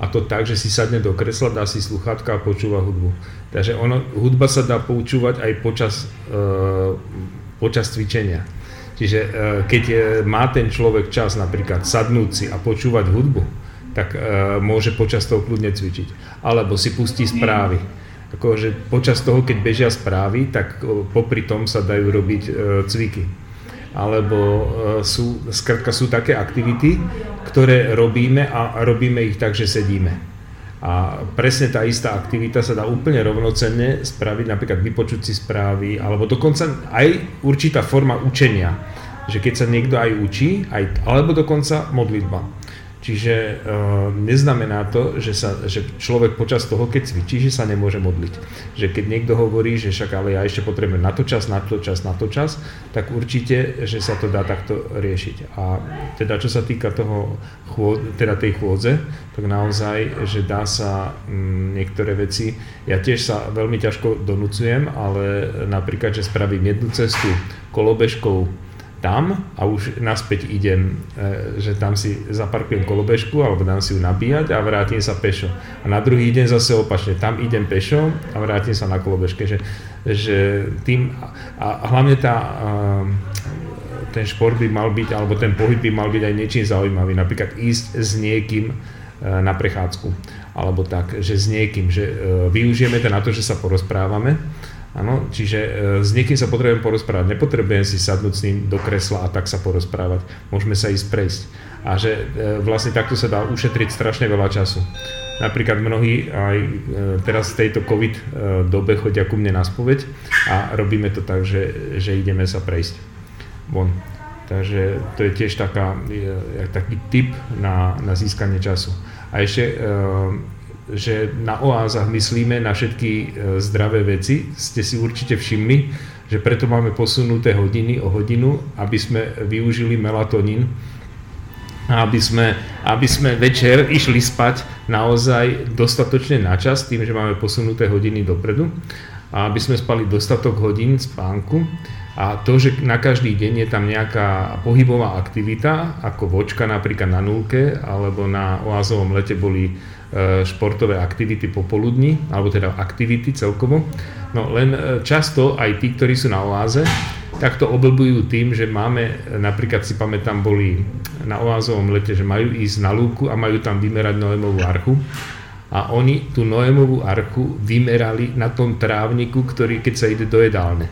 a to tak, že si sadne do kresla, dá si sluchátka a počúva hudbu. Takže hudba sa dá počúvať aj počas cvičenia. Čiže keď má ten človek čas napríklad sadnúť si a počúvať hudbu, tak môže počas toho kľudne cvičiť. Alebo si pustí správy. Akože počas toho, keď bežia správy, tak popri tom sa dajú robiť cviky. Alebo sú také aktivity, ktoré robíme a robíme ich tak, že sedíme. A presne tá istá aktivita sa dá úplne rovnocenne spraviť, napríklad vypočuť si správy, alebo dokonca aj určitá forma učenia. Že keď sa niekto aj učí, alebo dokonca modlitba. Čiže neznamená to, že človek počas toho, keď cvičí, že sa nemôže modliť. Že keď niekto hovorí, že však ale ja ešte potrebujem na to čas, tak určite, že sa to dá takto riešiť. A teda čo sa týka toho, teda tej chôdze, tak naozaj, že dá sa niektoré veci, ja tiež sa veľmi ťažko donúcujem, ale napríklad, že spravím jednu cestu kolobežkou, tam a už naspäť idem, že tam si zaparkujem kolobežku alebo dám si ju nabíjať a vrátim sa pešo. A na druhý deň zase opačne, tam idem pešo a vrátim sa na kolobežke. Že tým, a hlavne ten šport by mal byť, alebo ten pohyb by mal byť aj niečím zaujímavý. Napríklad ísť s niekým na prechádzku. Alebo tak, že s niekým, že využijeme to na to, že sa porozprávame. Áno, čiže s niekým sa potrebujem porozprávať, nepotrebujem si sadnúť s ním do kresla a tak sa porozprávať, môžeme sa ísť prejsť. A že vlastne takto sa dá ušetriť strašne veľa času. Napríklad mnohí aj teraz v tejto covid dobe chodia ku mne na spoveď a robíme to tak, že ideme sa prejsť von. Takže to je tiež taký tip na získanie času. A ešte... že na oázach myslíme na všetky zdravé veci. Ste si určite všimli, že preto máme posunuté hodiny o hodinu, aby sme využili melatonín, aby sme večer išli spať naozaj dostatočne na čas, tým, že máme posunuté hodiny dopredu a aby sme spali dostatok hodín spánku. A to, že na každý deň je tam nejaká pohybová aktivita, ako vočka napríklad na nulke, alebo na oázovom lete boli športové aktivity popoludní, alebo teda aktivity celkovo. No len často aj tí, ktorí sú na oáze, tak to oblbujú tým, že máme, napríklad si pamätám, boli na oázovom lete, že majú ísť na lúku a majú tam vymerať Noémovú archu. A oni tú Noémovú archu vymerali na tom trávniku, ktorý keď sa ide do jedálne.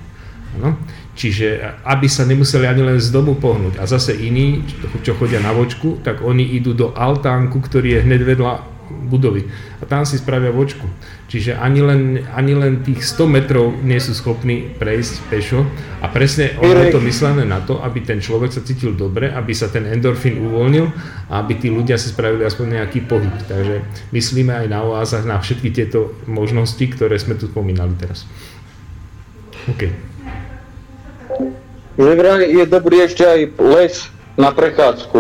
No, čiže aby sa nemuseli ani len z domu pohnúť. A zase iní, čo chodia na vočku, tak oni idú do altánku, ktorý je hned vedľa budovy a tam si spravia vočku. Čiže ani len tých 100 metrov nie sú schopní prejsť pešo a presne ono je to myslené na to, aby ten človek sa cítil dobre, aby sa ten endorfín uvoľnil a aby tí ľudia si spravili aspoň nejaký pohyb. Takže myslíme aj na oázach, na všetky tieto možnosti, ktoré sme tu spomínali teraz. OK. Je dobrý ešte aj les na prechádzku,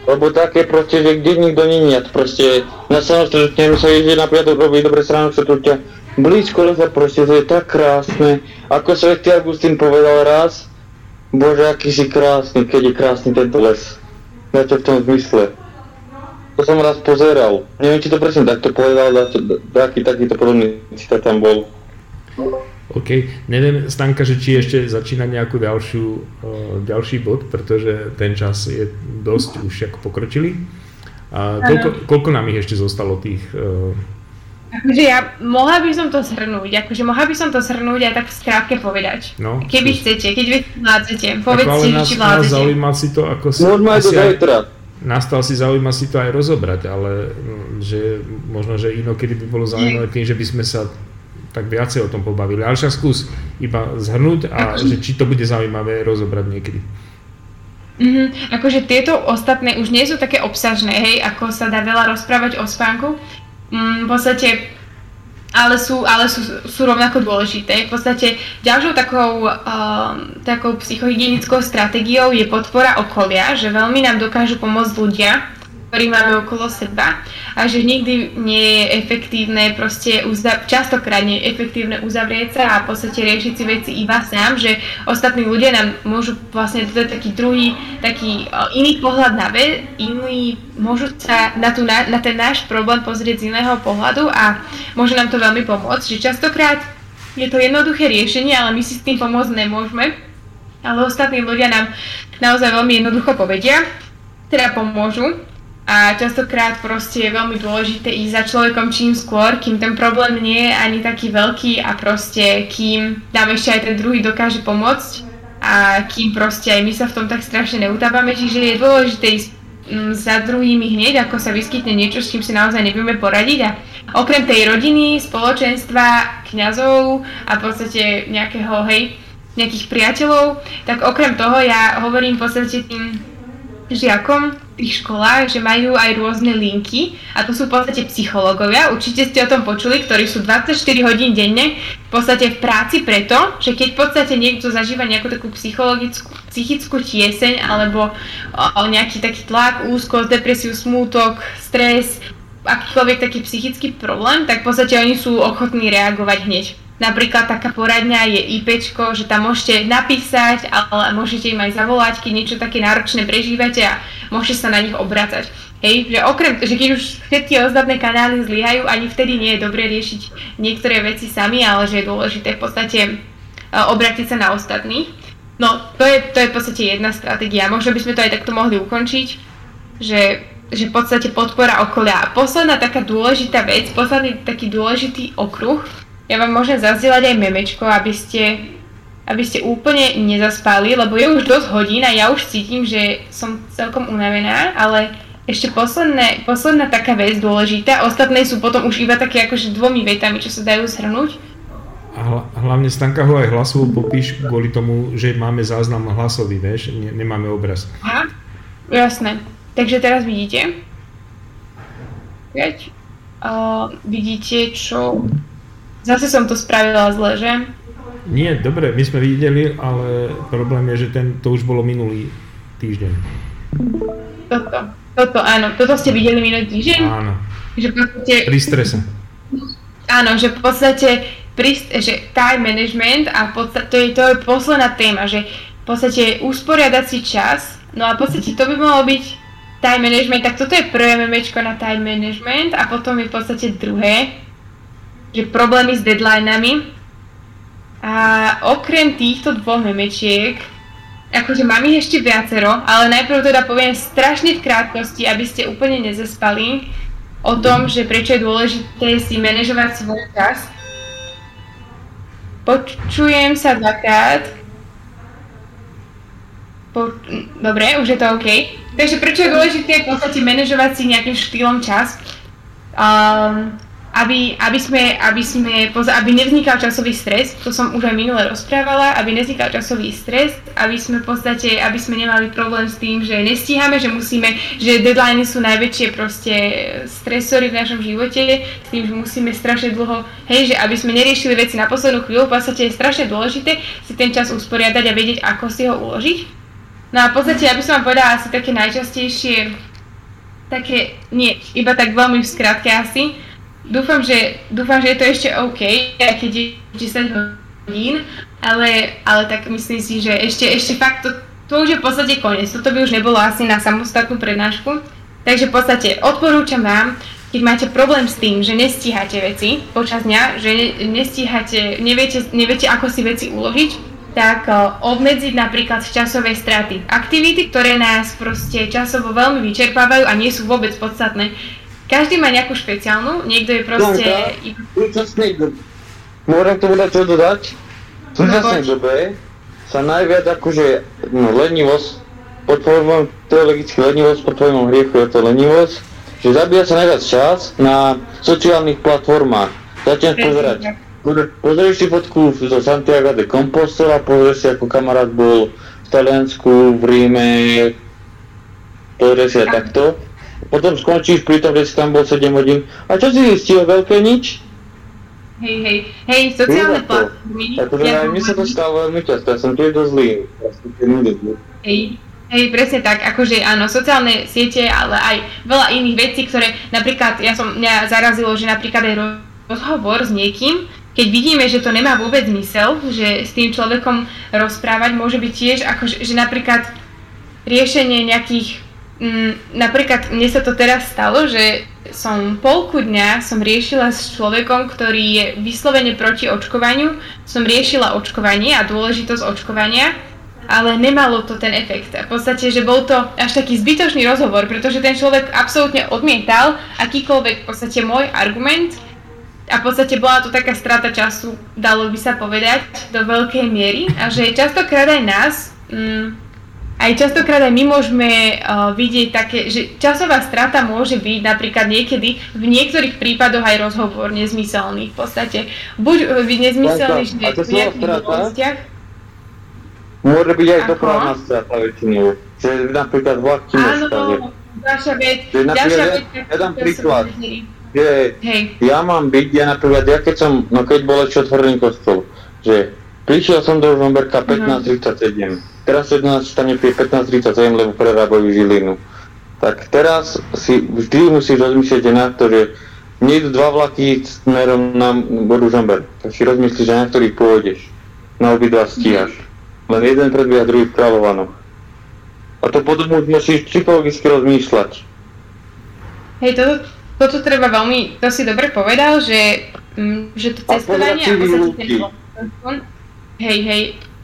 lebo také proste, že kde nikto nie je, proste na samostredne sa ide na piatok robiť dobre stranu, čo tu ťa blízko lesa proste, to je tak krásne, ako svätý Augustín povedal raz, Bože, aký si krásny, keď je krásny tento les, na to v tom zmysle, to som raz pozeral, neviem, či to presne takto povedal, takýto podobný citát tam bol. OK, neviem, Stanka, že či ešte začína nejakú ďalší bod, pretože ten čas je dosť už ako pokročilý. A koľko nám ich ešte zostalo tých? Akože mohla by som to zhrnúť a tak v skrátke povedať. No, keby chcete, keď vy vládzete, povedzte, či vládzete. Zaujíma si to, ako si... Nastal si zaujíma si to aj rozobrať, ale že možno, že inokedy by bolo zaujímavé tým, že by sme sa tak viacej o tom pobavili, ale však skús iba zhrnúť a že či to bude zaujímavé rozobrať niekedy. Akože tieto ostatné už nie sú také obsažné, hej, ako sa dá veľa rozprávať o spánku, v podstate, ale sú rovnako dôležité. V podstate ďalšou takou psychohygienickou stratégiou je podpora okolia, že veľmi nám dokážu pomôcť ľudia, ktorý máme okolo seba, a že nikdy nie je efektívne, častokrát nie je efektívne uzavrieť sa a v podstate riešiť si veci iba sám, že ostatní ľudia nám môžu vlastne dodať taký iný pohľad na vec, môžu sa na ten náš problém pozrieť z iného pohľadu a môže nám to veľmi pomôcť, že častokrát je to jednoduché riešenie, ale my si s tým pomôcť nemôžeme, ale ostatní ľudia nám naozaj veľmi jednoducho povedia, teda pomôžu. A častokrát proste je veľmi dôležité ísť za človekom čím skôr, kým ten problém nie je ani taký veľký a proste kým nám ešte aj ten druhý dokáže pomôcť a kým proste aj my sa v tom tak strašne neutávame, čiže je dôležité ísť za druhými hneď, ako sa vyskytne niečo, s čím si naozaj nevieme poradiť, a okrem tej rodiny, spoločenstva, kňazov a v podstate nejakých priateľov, tak okrem toho ja hovorím v podstate tým žiakom v tých školách, že majú aj rôzne linky, a to sú v podstate psychológovia, určite ste o tom počuli, ktorí sú 24 hodín denne v podstate v práci preto, že keď v podstate niekto zažíva nejakú takú psychickú tieseň alebo nejaký taký tlak, úzkosť, depresiu, smútok, stres, akýkoľvek taký psychický problém, tak v podstate oni sú ochotní reagovať hneď. Napríklad taká poradňa je IPčko, že tam môžete napísať, ale môžete im aj zavolať, keď niečo také náročné prežívate, a môžete sa na nich obracať. Hej, že okrem, že keď už všetky ostatné kanály zlyhajú, ani vtedy nie je dobré riešiť niektoré veci sami, ale že je dôležité v podstate obrátiť sa na ostatných. No, to je v podstate jedna stratégia. Možno by sme to aj takto mohli ukončiť, že v podstate podpora okolia. A posledná taká dôležitá vec, posledný taký dôležitý okruh. Ja vám môžem zazdieľať aj memečko, aby ste úplne nezaspali, lebo je už dosť hodín a ja už cítim, že som celkom unavená, ale ešte posledná taká vec dôležitá, ostatné sú potom už iba také akože 2 vetami, čo sa dajú zhrnúť. A hlavne Stanka, ho aj hlasovo popíš kvôli tomu, že máme záznam hlasový, vieš, nemáme obraz. Aha, jasné. Takže teraz vidíte. Vidíte, čo... Zase som to spravila zle, že? Nie, dobre, my sme videli, ale problém je, že to už bolo minulý týždeň. Toto, áno, toto ste videli minulý týždeň? Áno, že pri strese. Áno, že v podstate že time management, a to je posledná téma, že v podstate usporiadať si čas, no a v podstate to by mohlo byť time management, tak toto je prvé memečko na time management a potom je v podstate druhé, že problémy s deadlinami, a okrem týchto dvoch memečiek, akože mám ich ešte viacero, ale najprv teda poviem strašne v krátkosti, aby ste úplne nezaspali, o tom, že prečo je dôležité si manažovať svoj čas. Počujem sa dvakrát. Dobre, už je to OK. Takže prečo je dôležité v podstate manažovať si nejakým štýlom čas? aby nevznikal časový stres, to som už aj minule rozprávala, aby nevznikal časový stres, aby sme nemali problém s tým, že nestíhame, že deadliny sú najväčšie proste stresory v našom živote, s tým, že musíme strašne dlho, hej, že aby sme neriešili veci na poslednú chvíľu, v podstate je strašne dôležité si ten čas usporiadať a vedieť, ako si ho uložiť. No a v podstate, ja by som vám povedala asi také najčastejšie, také, nie, iba tak veľmi v skratke asi. Dúfam, že je to ešte OK, keď je 10 hodín, ale tak myslím si, že ešte fakt, to už je v podstate koniec, toto by už nebolo asi na samostatnú prednášku. Takže v podstate odporúčam vám, keď máte problém s tým, že nestíhate veci počas dňa, že nestíhate, neviete ako si veci uložiť, tak obmedziť napríklad časové straty. Aktivity, ktoré nás proste časovo veľmi vyčerpávajú a nie sú vôbec podstatné. Každý má nejakú špeciálnu, niekto je proste... Môžem k tomu dať čo dodať? V súčasnej dobe sa najviac akože lenivosť, teologicky lenivosť, pod pojmom hriechu je to lenivosť, že zabíja sa najviac čas na sociálnych platformách. Začnem pozerať. Pozrieš si fotku zo Santiago de Compostela, pozrieš si ako kamarát bol v Taliansku, v Ríme, pozrieš si takto. Potom skončíš pri tom, že si tam bol 7 hodín. A čo si zistil? Veľké nič? Hej, sociálne platformy. Takže aj mi sa to stalo veľmi často, ja som tiež dosť zlý. Hej, presne tak, akože áno, sociálne siete, ale aj veľa iných vecí, ktoré napríklad, mňa zarazilo, že napríklad aj rozhovor s niekým, keď vidíme, že to nemá vôbec zmysel, že s tým človekom rozprávať môže byť tiež, akože, že napríklad riešenie nejakých, napríklad mne sa to teraz stalo, že som polku dňa riešila s človekom, ktorý je vyslovene proti očkovaniu, som riešila očkovanie a dôležitosť očkovania, ale nemalo to ten efekt. V podstate, že bol to až taký zbytočný rozhovor, pretože ten človek absolútne odmietal akýkoľvek v podstate môj argument, a v podstate bola to taká strata času, dalo by sa povedať, do veľkej miery. A že častokrát aj nás, my môžeme vidieť také, že časová strata môže byť napríklad niekedy, v niektorých prípadoch aj rozhovor nezmyselný v podstate. Buď nezmyselný, že v nejakých oblastiach. Môže byť aj dopravná strata väčšinou, že napríklad vlak tým ostane. Áno, ďalšia vec. Ja dám príklad. Že keď bol ešte otvorený kostol, že prišiel som do Žomberka 15.37, teraz sa nás stane pri 15.37, lebo prerábajú žilinu. Tak teraz si vždy musíš rozmýšľať na to, že nejdu dva vlaky smerom na bodu Žomberk, tak si rozmyslíš, že na ktorých pôjdeš, na obidva stíhaš, len jeden predbieha, druhý v Kráľovanoch. A to potom musíš psychologicky rozmýšľať. Hej, toto treba veľmi, to si dobre povedal, že to cestovanie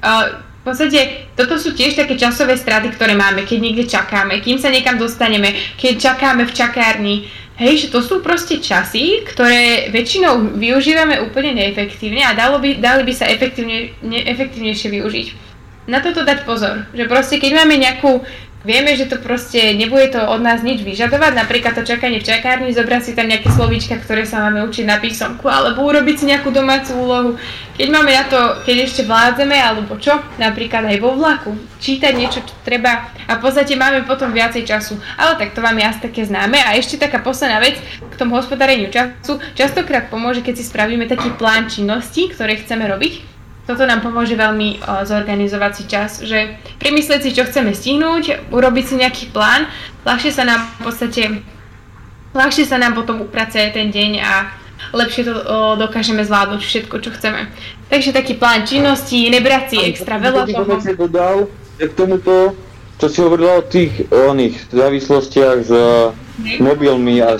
a v podstate v podstate toto sú tiež také časové straty, ktoré máme, keď niekde čakáme, kým sa niekam dostaneme, keď čakáme v čakárni, hej, že to sú proste časy, ktoré väčšinou využívame úplne neefektívne a dali by sa efektívnejšie využiť. Na toto dať pozor, že proste keď máme nejakú vieme, že to proste nebude to od nás nič vyžadovať, napríklad to čakanie v čakárni, zobrať si tam nejaké slovíčka, ktoré sa máme učiť na písomku, alebo urobiť si nejakú domácu úlohu. Keď máme na to, keď ešte vládzeme, alebo čo, napríklad aj vo vlaku, čítať niečo, čo treba a v podstate máme potom viacej času. Ale tak to vám je asi také známe. A ešte taká posledná vec k tomu hospodáreniu času. Častokrát pomôže, keď si spravíme taký plán činností, ktoré chceme robiť. Toto nám pomôže veľmi zorganizovať si čas, že premyslieť si, čo chceme stihnúť, urobiť si nejaký plán, ľahšie sa nám potom upracuje ten deň a lepšie to dokážeme zvládnuť všetko, čo chceme. Takže taký plán činností, nebrať si extra veľa toho. Čo som dodal, že k tomuto, čo si hovorila o tých závislostiach s mobilmi a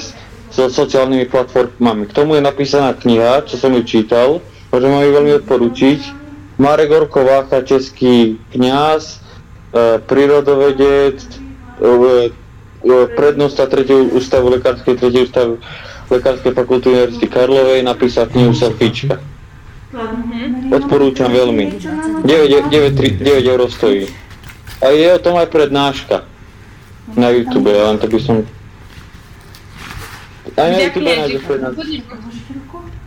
so sociálnymi platformami. K tomu je napísaná kniha, čo som ju čítal, môžem vám ju veľmi odporučiť. Marek Vácha, český kňaz, prírodovedec, prednosta lekárskej fakulty Univerzity Karlovej, napísal knihu Selfiečka. Odporúčam veľmi. 9 € stojí. A je o tom aj prednáška na YouTube, len tak by som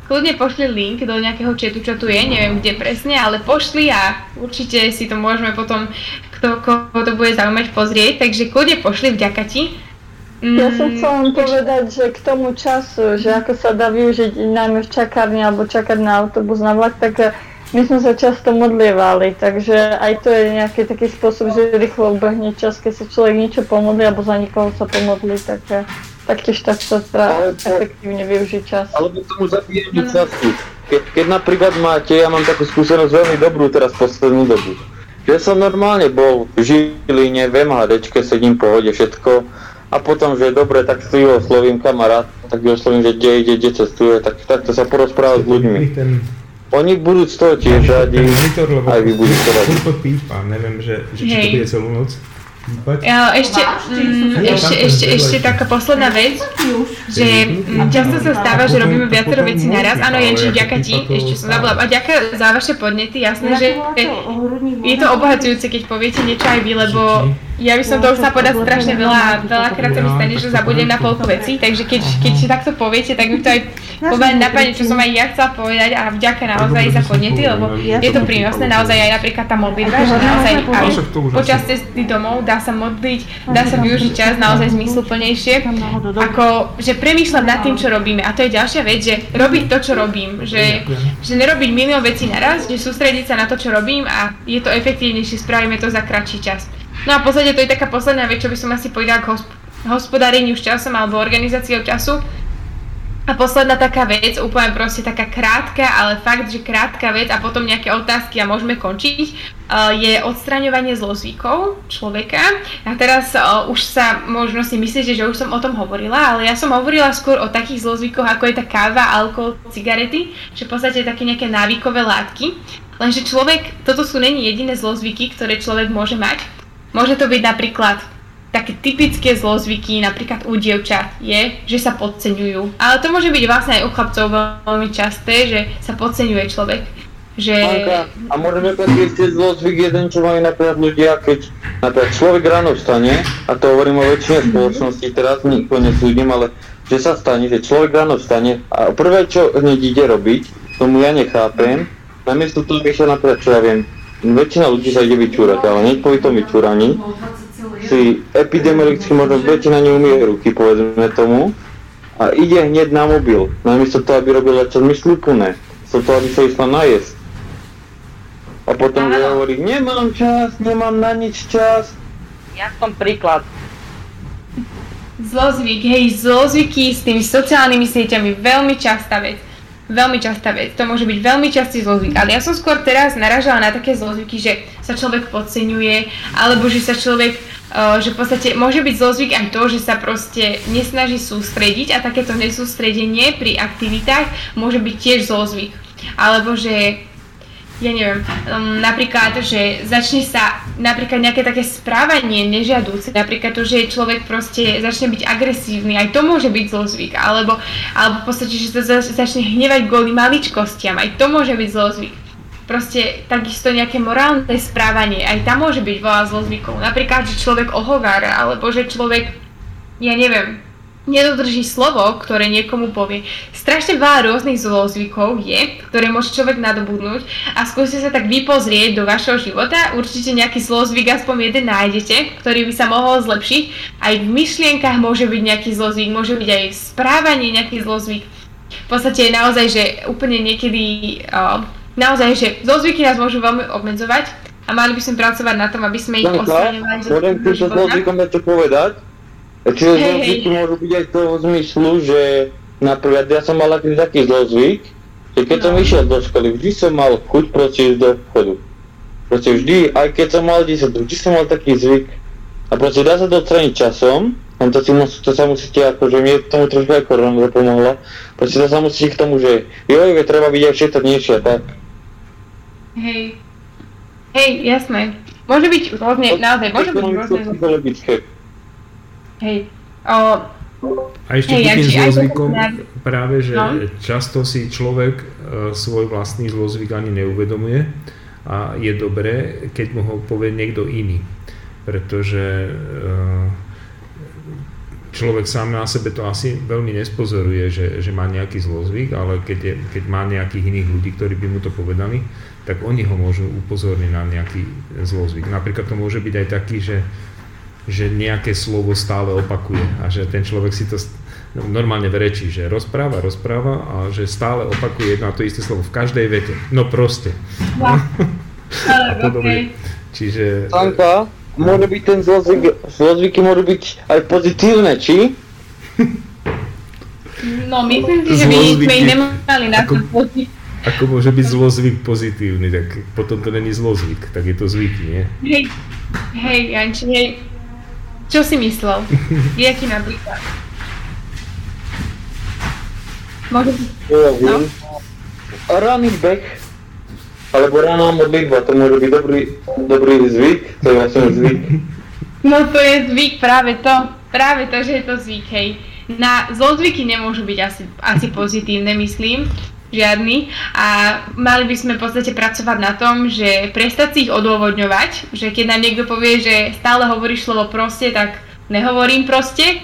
Kľudne pošli link do nejakého chatu, čo tu je, neviem kde presne, ale pošli a určite si to môžeme potom, koho to bude zaujímať, pozrieť, takže kľudne pošli, vďaka ti. Ja som chcela vám povedať, že k tomu času, že ako sa dá využiť najmä v čakárni alebo čakať na autobus, na vlak, tak my sme sa často modlievali, takže aj to je nejaký taký spôsob, že rýchlo ubehne čas, keď sa človek niečo pomodlí alebo za nikoho sa pomodlí, tak taktiež tak sa dá efektívne využiť čas. Alebo tomu zabíjaniu času. Keď napríklad máte, ja mám takú skúsenosť veľmi dobrú teraz poslednú dobu. Že som normálne bol v Žiline, v MHDčke, sedím v pohode, všetko. A potom, že dobre, tak si oslovím kamarát, tak oslovím, že kde ide, kde cestuje, tak to sa porozprávať s ľuďmi. Oni budú z toho tiež radi, aj vy budete radi. Furt to pípa, neviem, že či to bude celú noc. Ešte taká posledná vec, že často sa stáva, že robíme viacero vecí naraz. Áno, Janči, ďaká ti, ešte som zabudla. A ďaká za vaše podnety, jasné, že je to obohacujúce, keď poviete niečo aj vy, lebo ja by som toho chcela podať strašne veľa a veľakrát sa mi stane, že zabudnem na polku vecí, takže keď takto poviete, tak mi to aj napadne, čo som aj ja chcela povedať a vďaka naozaj za podnety, lebo je to prínosné naozaj aj napríklad tá modlitba, že naozaj aj počas cesty domov dá sa modliť, dá sa využiť čas naozaj zmysluplnejšie, ako že premýšľať nad tým, čo robíme. A to je ďalšia vec, že robiť to, čo robím, že nerobiť milión vecí naraz, že sústrediť sa na to, čo robím a je to efektívnejšie, spravíme to za kratší čas. No a v podstate to je taká posledná vec, čo by som asi povedala k hospodáreniu s časom alebo organizáciou času. A posledná taká vec, úplne proste taká krátka, ale fakt, že krátka vec a potom nejaké otázky a môžeme končiť, je odstraňovanie zlozvykov človeka. A teraz už sa možno si myslíte, že už som o tom hovorila, ale ja som hovorila skôr o takých zlozvykoch, ako je tá káva, alkohol, cigarety, že v podstate také nejaké návykové látky. Lenže toto sú není jediné zlozvyky, ktoré človek môže mať. Môže to byť napríklad také typické zlozvyky, napríklad u dievčat je, že sa podceňujú. Ale to môže byť vlastne aj u chlapcov veľmi časté, že sa podceňuje človek. Stanka, a môžeme predviesť zlozvyk jeden, čo majú napríklad ľudia, keď napríklad človek ráno vstane, a to hovorím o väčšine spoločnosti, teraz nikto nesúdim, ale že sa stane, že človek ráno vstane a prvé, čo hneď ide robiť, tomu ja nechápem, namiesto toho ešte napríklad, čo ja viem, väčšina ľudí sa ide vyčúrať, ale hneď po tom vyčúraní si epidemiologicky možno väčšina neumie ruky, povedzme tomu, a ide hneď na mobil, namiesto toho, aby robila čo zmysluplné, so toho, aby sa išla najesť. A potom hovorí, nemám čas, nemám na nič čas. Ja som príklad. Zlozvyk, hej, zlozvyky s tými sociálnymi sieťami, veľmi častá vec. Veľmi častá vec, to môže byť veľmi častý zlozvyk, ale ja som skôr teraz naražala na také zlozvyky, že sa človek podceňuje, alebo že sa človek, že v podstate môže byť zlozvyk aj to, že sa proste nesnaží sústrediť a takéto nesústredenie pri aktivitách môže byť tiež zlozvyk. Alebo že, ja neviem, napríklad, že začne sa napríklad nejaké také správanie nežiadúce, napríklad to, že človek proste začne byť agresívny, aj to môže byť zlozvyk, alebo v podstate, že sa začne hnevať kvôli maličkostiam, aj to môže byť zlozvyk. Proste takisto nejaké morálne správanie, aj tam môže byť veľa zlozvykov. Napríklad, že človek ohovára, alebo že človek, ja neviem, nedodrží slovo, ktoré niekomu povie. Strašne veľa rôznych zlozvykov je, ktoré môže človek nadobudnúť a skúste sa tak vypozrieť do vašeho života. Určite nejaký zlozvyk aspoň jeden nájdete, ktorý by sa mohol zlepšiť. Aj v myšlienkach môže byť nejaký zlozvyk, môže byť aj v správaní nejaký zlozvyk. V podstate je naozaj, že úplne niekedy, naozaj, že zlozvyky nás môžu veľmi obmedzovať a mali by sme pracovať na tom, aby sme ich odstraňovali. Čiže zlozvyky môžu byť aj toho zmyslu, že napríklad ja som mal taký zlozvyk, že keď som išiel do školy, vždy som mal chuť proste ísť do obchodu. Proste vždy, aj keď som mal 10, vždy som mal taký zvyk. A proste dá sa to odstraniť časom, len to sa musíte, akože mne tomu trošku aj korona zapomohla, proste to sa musíte k tomu, že joj, treba byť aj šetrnejšie a tak. Hej, jasné. Môže byť rôzne, naozaj, môže byť rôzne. Hej. A ešte takým zlozvykom práve, že často si človek svoj vlastný zlozvyk ani neuvedomuje a je dobré, keď mu ho povie niekto iný, pretože človek sám na sebe to asi veľmi nespozoruje, že má nejaký zlozvyk, ale keď má nejakých iných ľudí, ktorí by mu to povedali, tak oni ho môžu upozorniť na nejaký zlozvyk. Napríklad to môže byť aj taký, že nejaké slovo stále opakuje a že ten človek si to normálne verečí, že rozpráva a že stále opakuje jedno a to isté slovo v každej vete. No proste. No. A podobne. Čiže... Stanka? Môže byť ten zlozvyky môžu byť aj pozitívne, či? No myslím si, že my sme ich nemali na to pozitívne. Ako môže byť zlozvyk pozitívny, tak potom to není zlozvyk, tak je to zvyk, nie? Hej, Janči, hej. Čo si myslel? Jaký napríklad? Môže byť? No? Ranný beh. Alebo rána modlitba, to môže byť dobrý zvyk, to je vlastne zvyk. No to je zvyk, práve to, že je to zvyk, hej. Na zlozvyky nemôžu byť asi pozitívne, myslím, žiadny. A mali by sme v podstate pracovať na tom, že prestať si ich odôvodňovať, že keď nám niekto povie, že stále hovoríš slovo proste, tak nehovorím proste.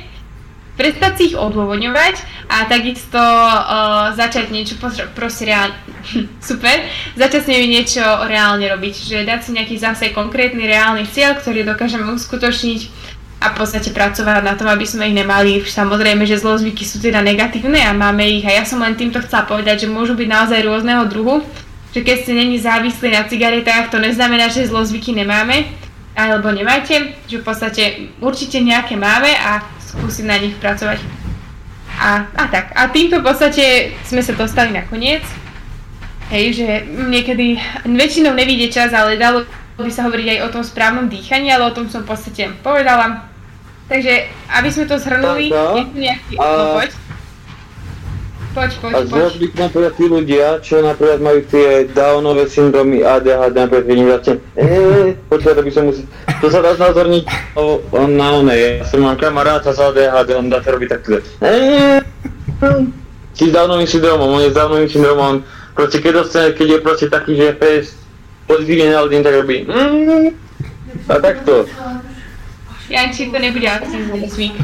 Prestať si ich odôvodňovať a takisto začať niečo začať s nimi niečo reálne robiť, že dať si nejaký zase konkrétny reálny cieľ, ktorý dokážeme uskutočniť a v podstate pracovať na tom, aby sme ich nemali. Samozrejme, že zlozvyky sú teda negatívne a máme ich a ja som len týmto chcela povedať, že môžu byť naozaj rôzneho druhu, že keď ste není závislí na cigaretách, to neznamená, že zlozvyky nemáme alebo nemáte, že v podstate určite nejaké máme a skúsiť na nich pracovať. A tak. A týmto v podstate sme sa dostali na koniec. Hej, že niekedy väčšinou nevíde čas, ale dalo by sa hovoriť aj o tom správnom dýchaní, ale o tom som v podstate povedala. Takže, aby sme to zhrnuli, je tu nejaký... Poď. A zlozvyk napríklad tí ľudia, čo napríklad majú tie Downové syndromy, ADHD, napríklad vynižate, počkaj, to by som musel... To sa dá znázorniť na onej, ja som mám kamaráta s ADHD, on dá to robiť takto. Si s Downovým syndromom, proste keď je proste taký, že je pes pozitívne naladený, tak robí a takto. Janči, to nebude zlozvyk.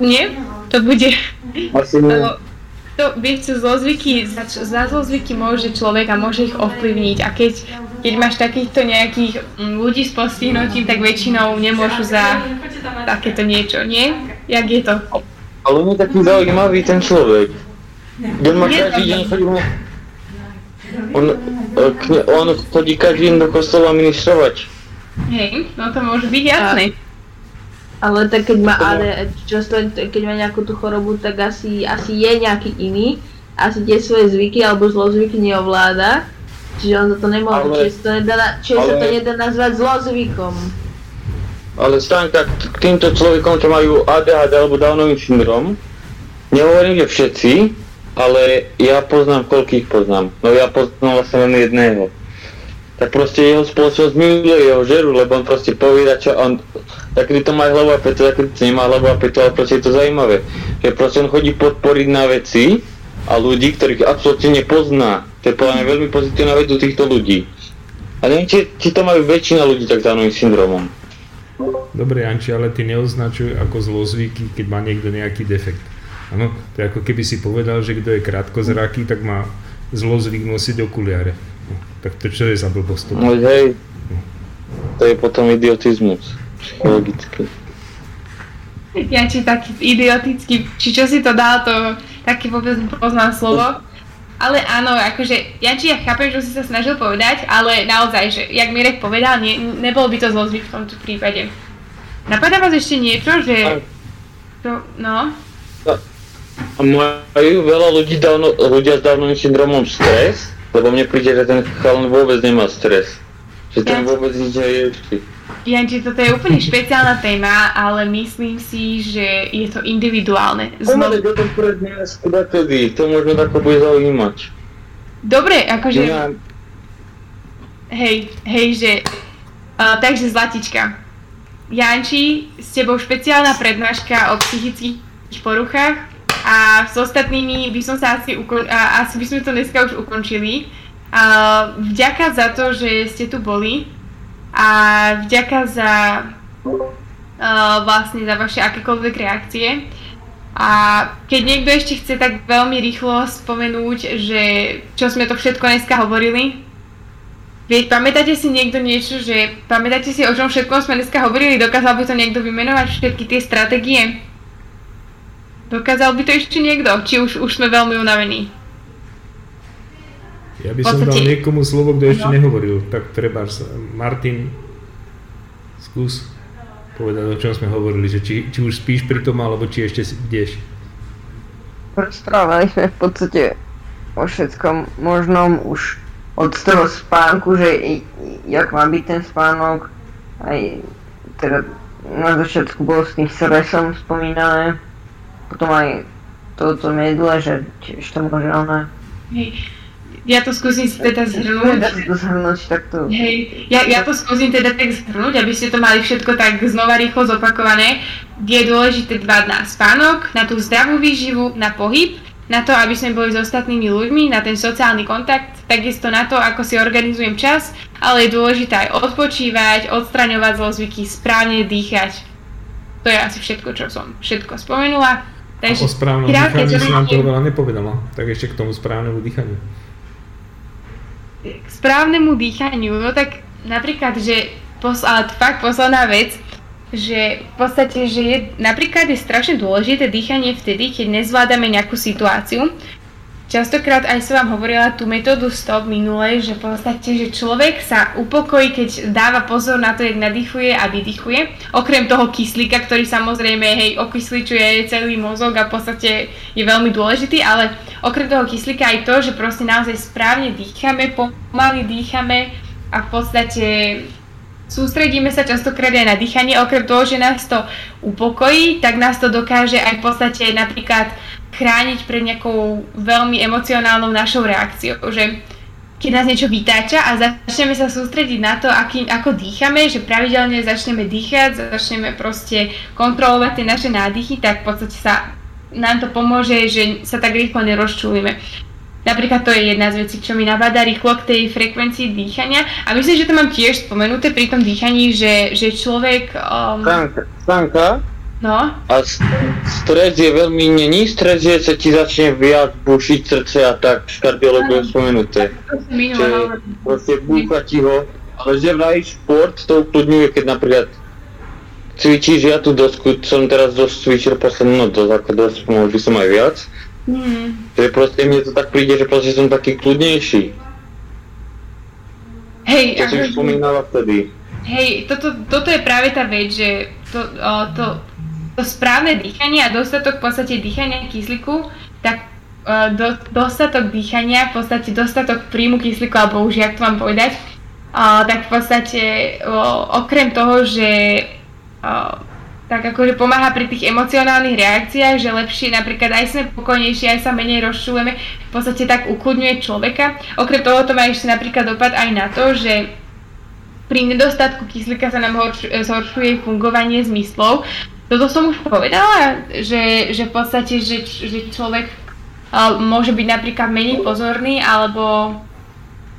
Nie? To bude... Asi nie. Zlozvyky, za zlozvyky môže človek a môže ich ovplyvniť a keď máš takýchto nejakých ľudí s postihnutím, tak väčšinou nemôžu za takéto niečo, nie? Jak je to? Ale on je taký zaujímavý ten človek. On chodí každý deň do kostola ministrovať. Hej, no to môže byť jasné. Ale tak keď má nejakú tú chorobu, tak asi je nejaký iný. Asi tie svoje zvyky alebo zlozvyky neovláda. Čiže on za to nemôže, sa to nedá nazvať zlozvykom. Ale Stanka, k týmto človekom, čo majú ADHD alebo Downový syndrom, nehovorím, že všetci, ale ja poznám, koľkých poznám. No ja poznám vlastne len jedného. Tak proste jeho spoločnosť miluje jeho žeru, lebo on proste povída, čo on... Takedy to má hlavu a petu, takedy to nemá hlavu a petu, ale proste je to zaujímavé. Že proste on chodí podporiť na veci a ľudí, ktorých absolútne nepozná. To je podľa mňa veľmi pozitívna vec u týchto ľudí. A neviem, či to majú väčšina ľudí tak daným syndromom. Dobre, Janči, ale ty neoznačuj ako zlozvyky, keď má niekto nejaký defekt. Áno, to je ako keby si povedal, že kto je krátkozraký, tak má zlozvyk nosiť okuliare. Tak to čo je za blbosť? No hej, to je potom idiotizmus, logicky. Janči, taký idiotický, či čo si to dal, to také vôbec poznám slovo. Ale áno, akože, Janči, ja chápem, že si sa snažil povedať, ale naozaj, že jak Mirek povedal, nebol by to zlozvyk v tomto prípade. Napadá vás ešte niečo, že... Majú veľa ľudia s Downovým syndromom stres? Lebo mne príde, že ten chalan vôbec nemá stres. Že ten vôbec nič neještí. Janči, toto je úplne špeciálna téma, ale myslím si, že je to individuálne. Ale do toho prednes, teda tedy, to možno tako bude zaujímať. Dobre, akože... Ja... Hej, že... Takže Zlatička. Janči, s tebou špeciálna prednáška o psychických poruchách. A s ostatnými by som sa asi by sme to dneska už ukončili. Vďaka za to, že ste tu boli a vďaka za vlastne za vaše akékoľvek reakcie. A keď niekto ešte chce, tak veľmi rýchlo spomenúť, že čo sme to všetko dneska hovorili. Veď pamätáte si niekto niečo, že pamätáte si, o čom všetkom sme dneska hovorili? Dokázal by to niekto vymenovať, všetky tie stratégie? Dokázal by to ešte niekto? Či už sme veľmi unavení? Ja by som dal niekomu slovo, kto ešte nehovoril. Tak treba, Martin, skús povedať, o čom sme hovorili, že či už spíš pri tom, alebo či ešte ideš. Rozprávali sme v podstate o všetkom možnom už od toho spánku, že jak má byť ten spánok, aj teda na začiatku bolo s tým stresom spomínané, potom aj toto jedlo, že tiež to môže ona. Hej, ja to skúsim si teda zhrnúť. Hej, ja to skúsim teda tak zhrnúť, aby ste to mali všetko tak znova rýchlo zopakované. Je dôležité 2 dní spánok, na tú zdravú výživu, na pohyb, na to, aby sme boli s ostatnými ľuďmi, na ten sociálny kontakt, takisto na to, ako si organizujem čas, ale je dôležité aj odpočívať, odstraňovať zlozvyky, správne dýchať. To je asi všetko, čo som spomenula. Takže, a o správnom dýchaní si nám to veľa nepovedala, tak ešte k tomu správnemu dýchaniu. K správnemu dýchaniu, no tak napríklad, že posledná vec, že v podstate, že je, napríklad je strašne dôležité dýchanie vtedy, keď nezvládame nejakú situáciu. Častokrát aj som vám hovorila tú metódu stop minule, že v podstate, že človek sa upokojí, keď dáva pozor na to, jak nadýchuje a vydychuje. Okrem toho kyslíka, ktorý samozrejme, hej, okysličuje celý mozog a v podstate je veľmi dôležitý, ale okrem toho kyslíka aj to, že proste naozaj správne dýchame, pomaly dýchame a v podstate sústredíme sa častokrát aj na dýchanie, okrem toho, že nás to upokojí, tak nás to dokáže aj v podstate napríklad chrániť pred nejakou veľmi emocionálnou našou reakciou, že keď nás niečo vytáča a začneme sa sústrediť na to, ako dýchame, že pravidelne začneme dýchať, začneme proste kontrolovať tie naše nádychy, tak v podstate nám to pomôže, že sa tak rýchlo nerozčúlime. Napríklad to je jedna z vecí, čo mi nabáda rýchlo k tej frekvencii dýchania. A myslím, že to mám tiež spomenuté pri tom dýchaní, že človek... Stanka? No? A stres je veľmi není, stres je, sa ti začne viac bušiť srdce a tak, v kardiológiu spomenuté. Proste búcha ti ho, ale že vraj šport to ukludňuje, keď napríklad cvičíš, ja tú dosku, som teraz dosť cvičil poslednú dosť, ako dosť, mohol by som aj viac. Že proste mne to tak príde, že proste som taký kľudnejší. Hej, to si už spomínala vtedy. Hej, toto je práve tá vec, že to správne dýchanie a dostatok v podstate dýchania kyslíku, tak dostatok dýchania, v podstate dostatok príjmu kyslíku, alebo už jak to mám povedať, tak v podstate okrem toho, že tak akože pomáha pri tých emocionálnych reakciách, že lepšie napríklad aj sme pokojnejší, aj sa menej rozčúleme, v podstate tak ukludňuje človeka. Okrem toho to má ešte napríklad dopad aj na to, že pri nedostatku kyslíka sa nám zhoršuje fungovanie zmyslov. Toto som už povedala, že v podstate, že človek môže byť napríklad menej pozorný, alebo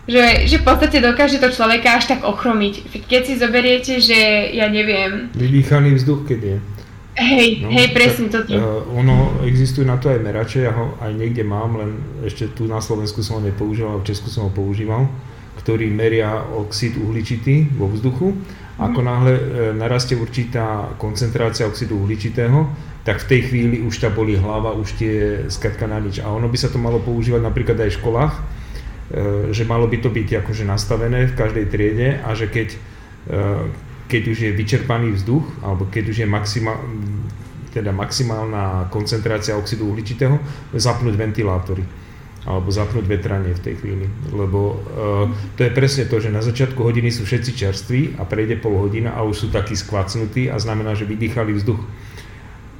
že v podstate dokáže to človeka až tak ochromiť. Keď si zoberiete, že ja neviem... Vydýchaný vzduch, keď je. Hej, presne to tu. Ono, existujú na to aj merače, ja ho aj niekde mám, len ešte tu na Slovensku som ho nepoužíval, v Česku som ho používal, ktorý meria oxid uhličitý vo vzduchu. Ako náhle narastie určitá koncentrácia oxidu uhličitého, tak v tej chvíli už tá bolí hlava, už tie skrátka na nič. A ono by sa to malo používať napríklad aj v školách, že malo by to byť akože nastavené v každej triede a že keď už je vyčerpaný vzduch, alebo keď už je maximálna koncentrácia oxidu uhličitého, zapnúť ventilátory alebo zapnúť vetranie v tej chvíli, lebo to je presne to, že na začiatku hodiny sú všetci čerství a prejde pol hodina a už sú takí skvacnutí a znamená, že vydýchali vzduch.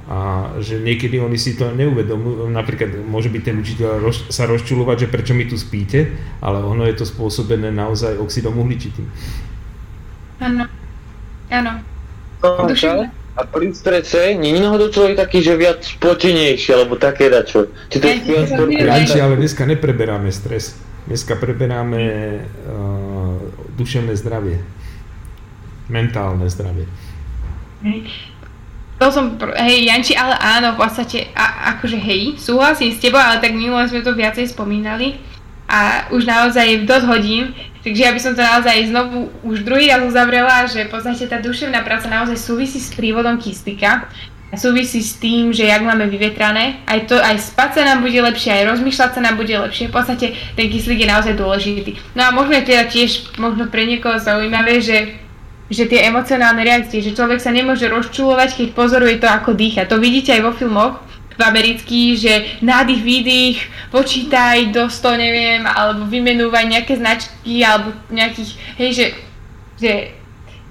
A že niekedy oni si to neuvedomujú, napríklad môže byť ten učiteľ sa rozčulovať, že prečo mi tu spíte, ale ono je to spôsobené naozaj oxidom uhličitým. Áno. A pri strese nie je náhodou človek taký, že viac spotenejší, alebo také dačo. Janči, ale dneska nepreberáme stres, dneska preberáme duševné zdravie, mentálne zdravie. To som, hej, Janči, ale áno, v podstate, akože hej, súhlasím s tebou, ale tak minulé sme to viacej spomínali a už naozaj dosť hodín, takže ja by som to naozaj znovu už druhý raz uzavrela, že v podstate tá duševná práca naozaj súvisí s prívodom kyslíka a súvisí s tým, že jak máme vyvetrané, aj to, aj spať sa nám bude lepšie, aj rozmýšľať sa nám bude lepšie, v podstate ten kyslík je naozaj dôležitý. No a možno teda tiež, možno pre niekoho zaujímavé, že tie emocionálne reakcie, že človek sa nemôže rozčulovať, keď pozoruje to, ako dýcha. To vidíte aj vo filmoch v amerických, že nádych, výdych, počítaj do 100, neviem, alebo vymenúvaj nejaké značky, alebo nejakých, hej, že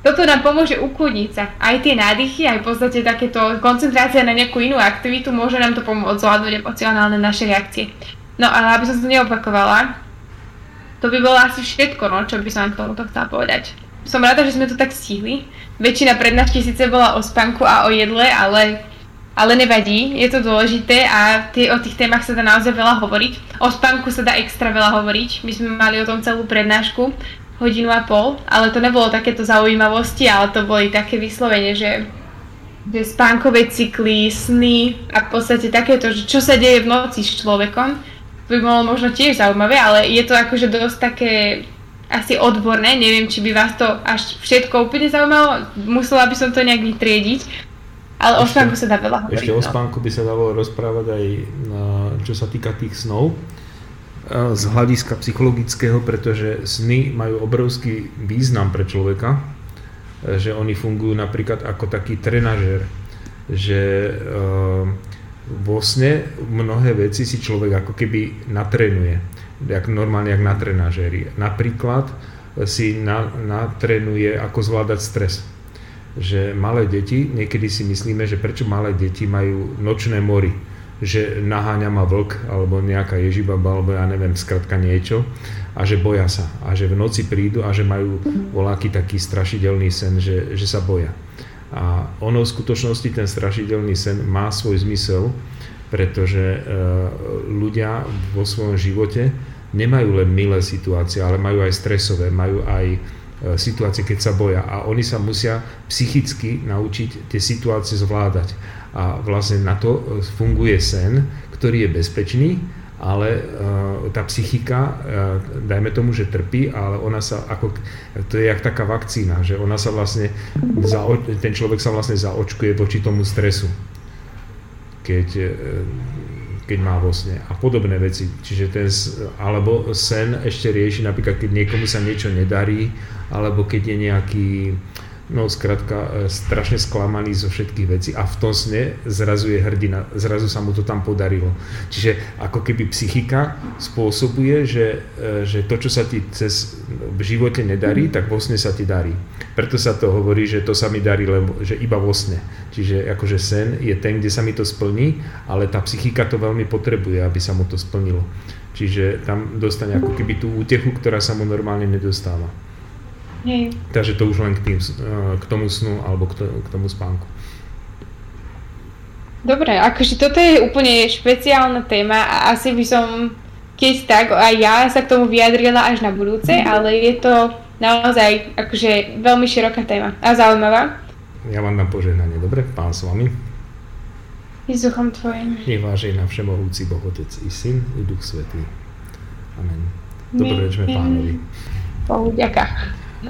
toto nám pomôže ukludniť sa. Aj tie nádychy, aj v podstate takéto koncentrácia na nejakú inú aktivitu, môže nám to pomôcť zvládnuť emocionálne naše reakcie. No ale aby som to neopakovala, to by bolo asi všetko, no, čo by som vám k tomuto chcela povedať. Som rada, že sme to tak stihli. Väčšina prednášky síce bola o spánku a o jedle, ale nevadí, je to dôležité a o tých témach sa dá naozaj veľa hovoriť. O spánku sa dá extra veľa hovoriť. My sme mali o tom celú prednášku, 1,5 hodiny, ale to nebolo takéto zaujímavosti, ale to boli také vyslovene, že spánkové cykly, sny a v podstate takéto, že čo sa deje v noci s človekom, to by bolo možno tiež zaujímavé, ale je to akože dosť také asi odborné, neviem, či by vás to až všetko úplne zaujímalo, musela by som to nejak vytriediť, ale o spánku sa dá veľa hovoriť. Ešte o spánku by sa dalo rozprávať aj na, čo sa týka tých snov, z hľadiska psychologického, pretože sny majú obrovský význam pre človeka, že oni fungujú napríklad ako taký trenažer, že vo sne mnohé veci si človek ako keby natrenuje. Normálne jak na trenažéri. Napríklad si natrenuje, ako zvládať stres. Že malé deti, niekedy si myslíme, že prečo malé deti majú nočné mory, že naháňa ma vlk, alebo nejaká ježibaba, alebo ja neviem, skrátka niečo, a že boja sa, a že v noci prídu a že majú voľaký taký strašidelný sen, že sa boja. A ono v skutočnosti ten strašidelný sen má svoj zmysel, pretože ľudia vo svojom živote nemajú len milé situácie, ale majú aj stresové, majú aj situácie, keď sa boja. A oni sa musia psychicky naučiť tie situácie zvládať. A vlastne na to funguje sen, ktorý je bezpečný, ale tá psychika, dajme tomu, že trpí, ale ona sa ako, to je jak taká vakcína, že ona sa vlastne, ten človek sa vlastne zaočkuje voči tomu stresu, keď má vo sne a podobné veci. Čiže alebo sen ešte rieši, napríklad keď niekomu sa niečo nedarí, alebo keď je nejaký, no skrátka, strašne sklamaný zo všetkých vecí a v tom sne zrazu je hrdina, zrazu sa mu to tam podarilo. Čiže ako keby psychika spôsobuje, že to, čo sa ti v živote nedarí, tak vo sne sa ti darí. Preto sa to hovorí, že to sa mi darí, lebo, že iba vo sne. Čiže akože sen je ten, kde sa mi to splní, ale tá psychika to veľmi potrebuje, aby sa mu to splnilo. Čiže tam dostane ako keby tú útechu, ktorá sa mu normálne nedostáva. Hej. Takže to už len k tomu snu alebo k tomu spánku. Dobre, akože toto je úplne špeciálna téma a asi by som, keď tak, aj ja sa k tomu vyjadrila až na budúce, ale je to naozaj akože veľmi široká téma a zaujímavá. Ja vám dám požehnanie, dobre? Pán s vami. I s duchom tvojim. Nech vás žehná všemohúci Boh Otec i Syn i Duch Svätý. Amen. Dobrorečme Pánovi. Bohu ďaká.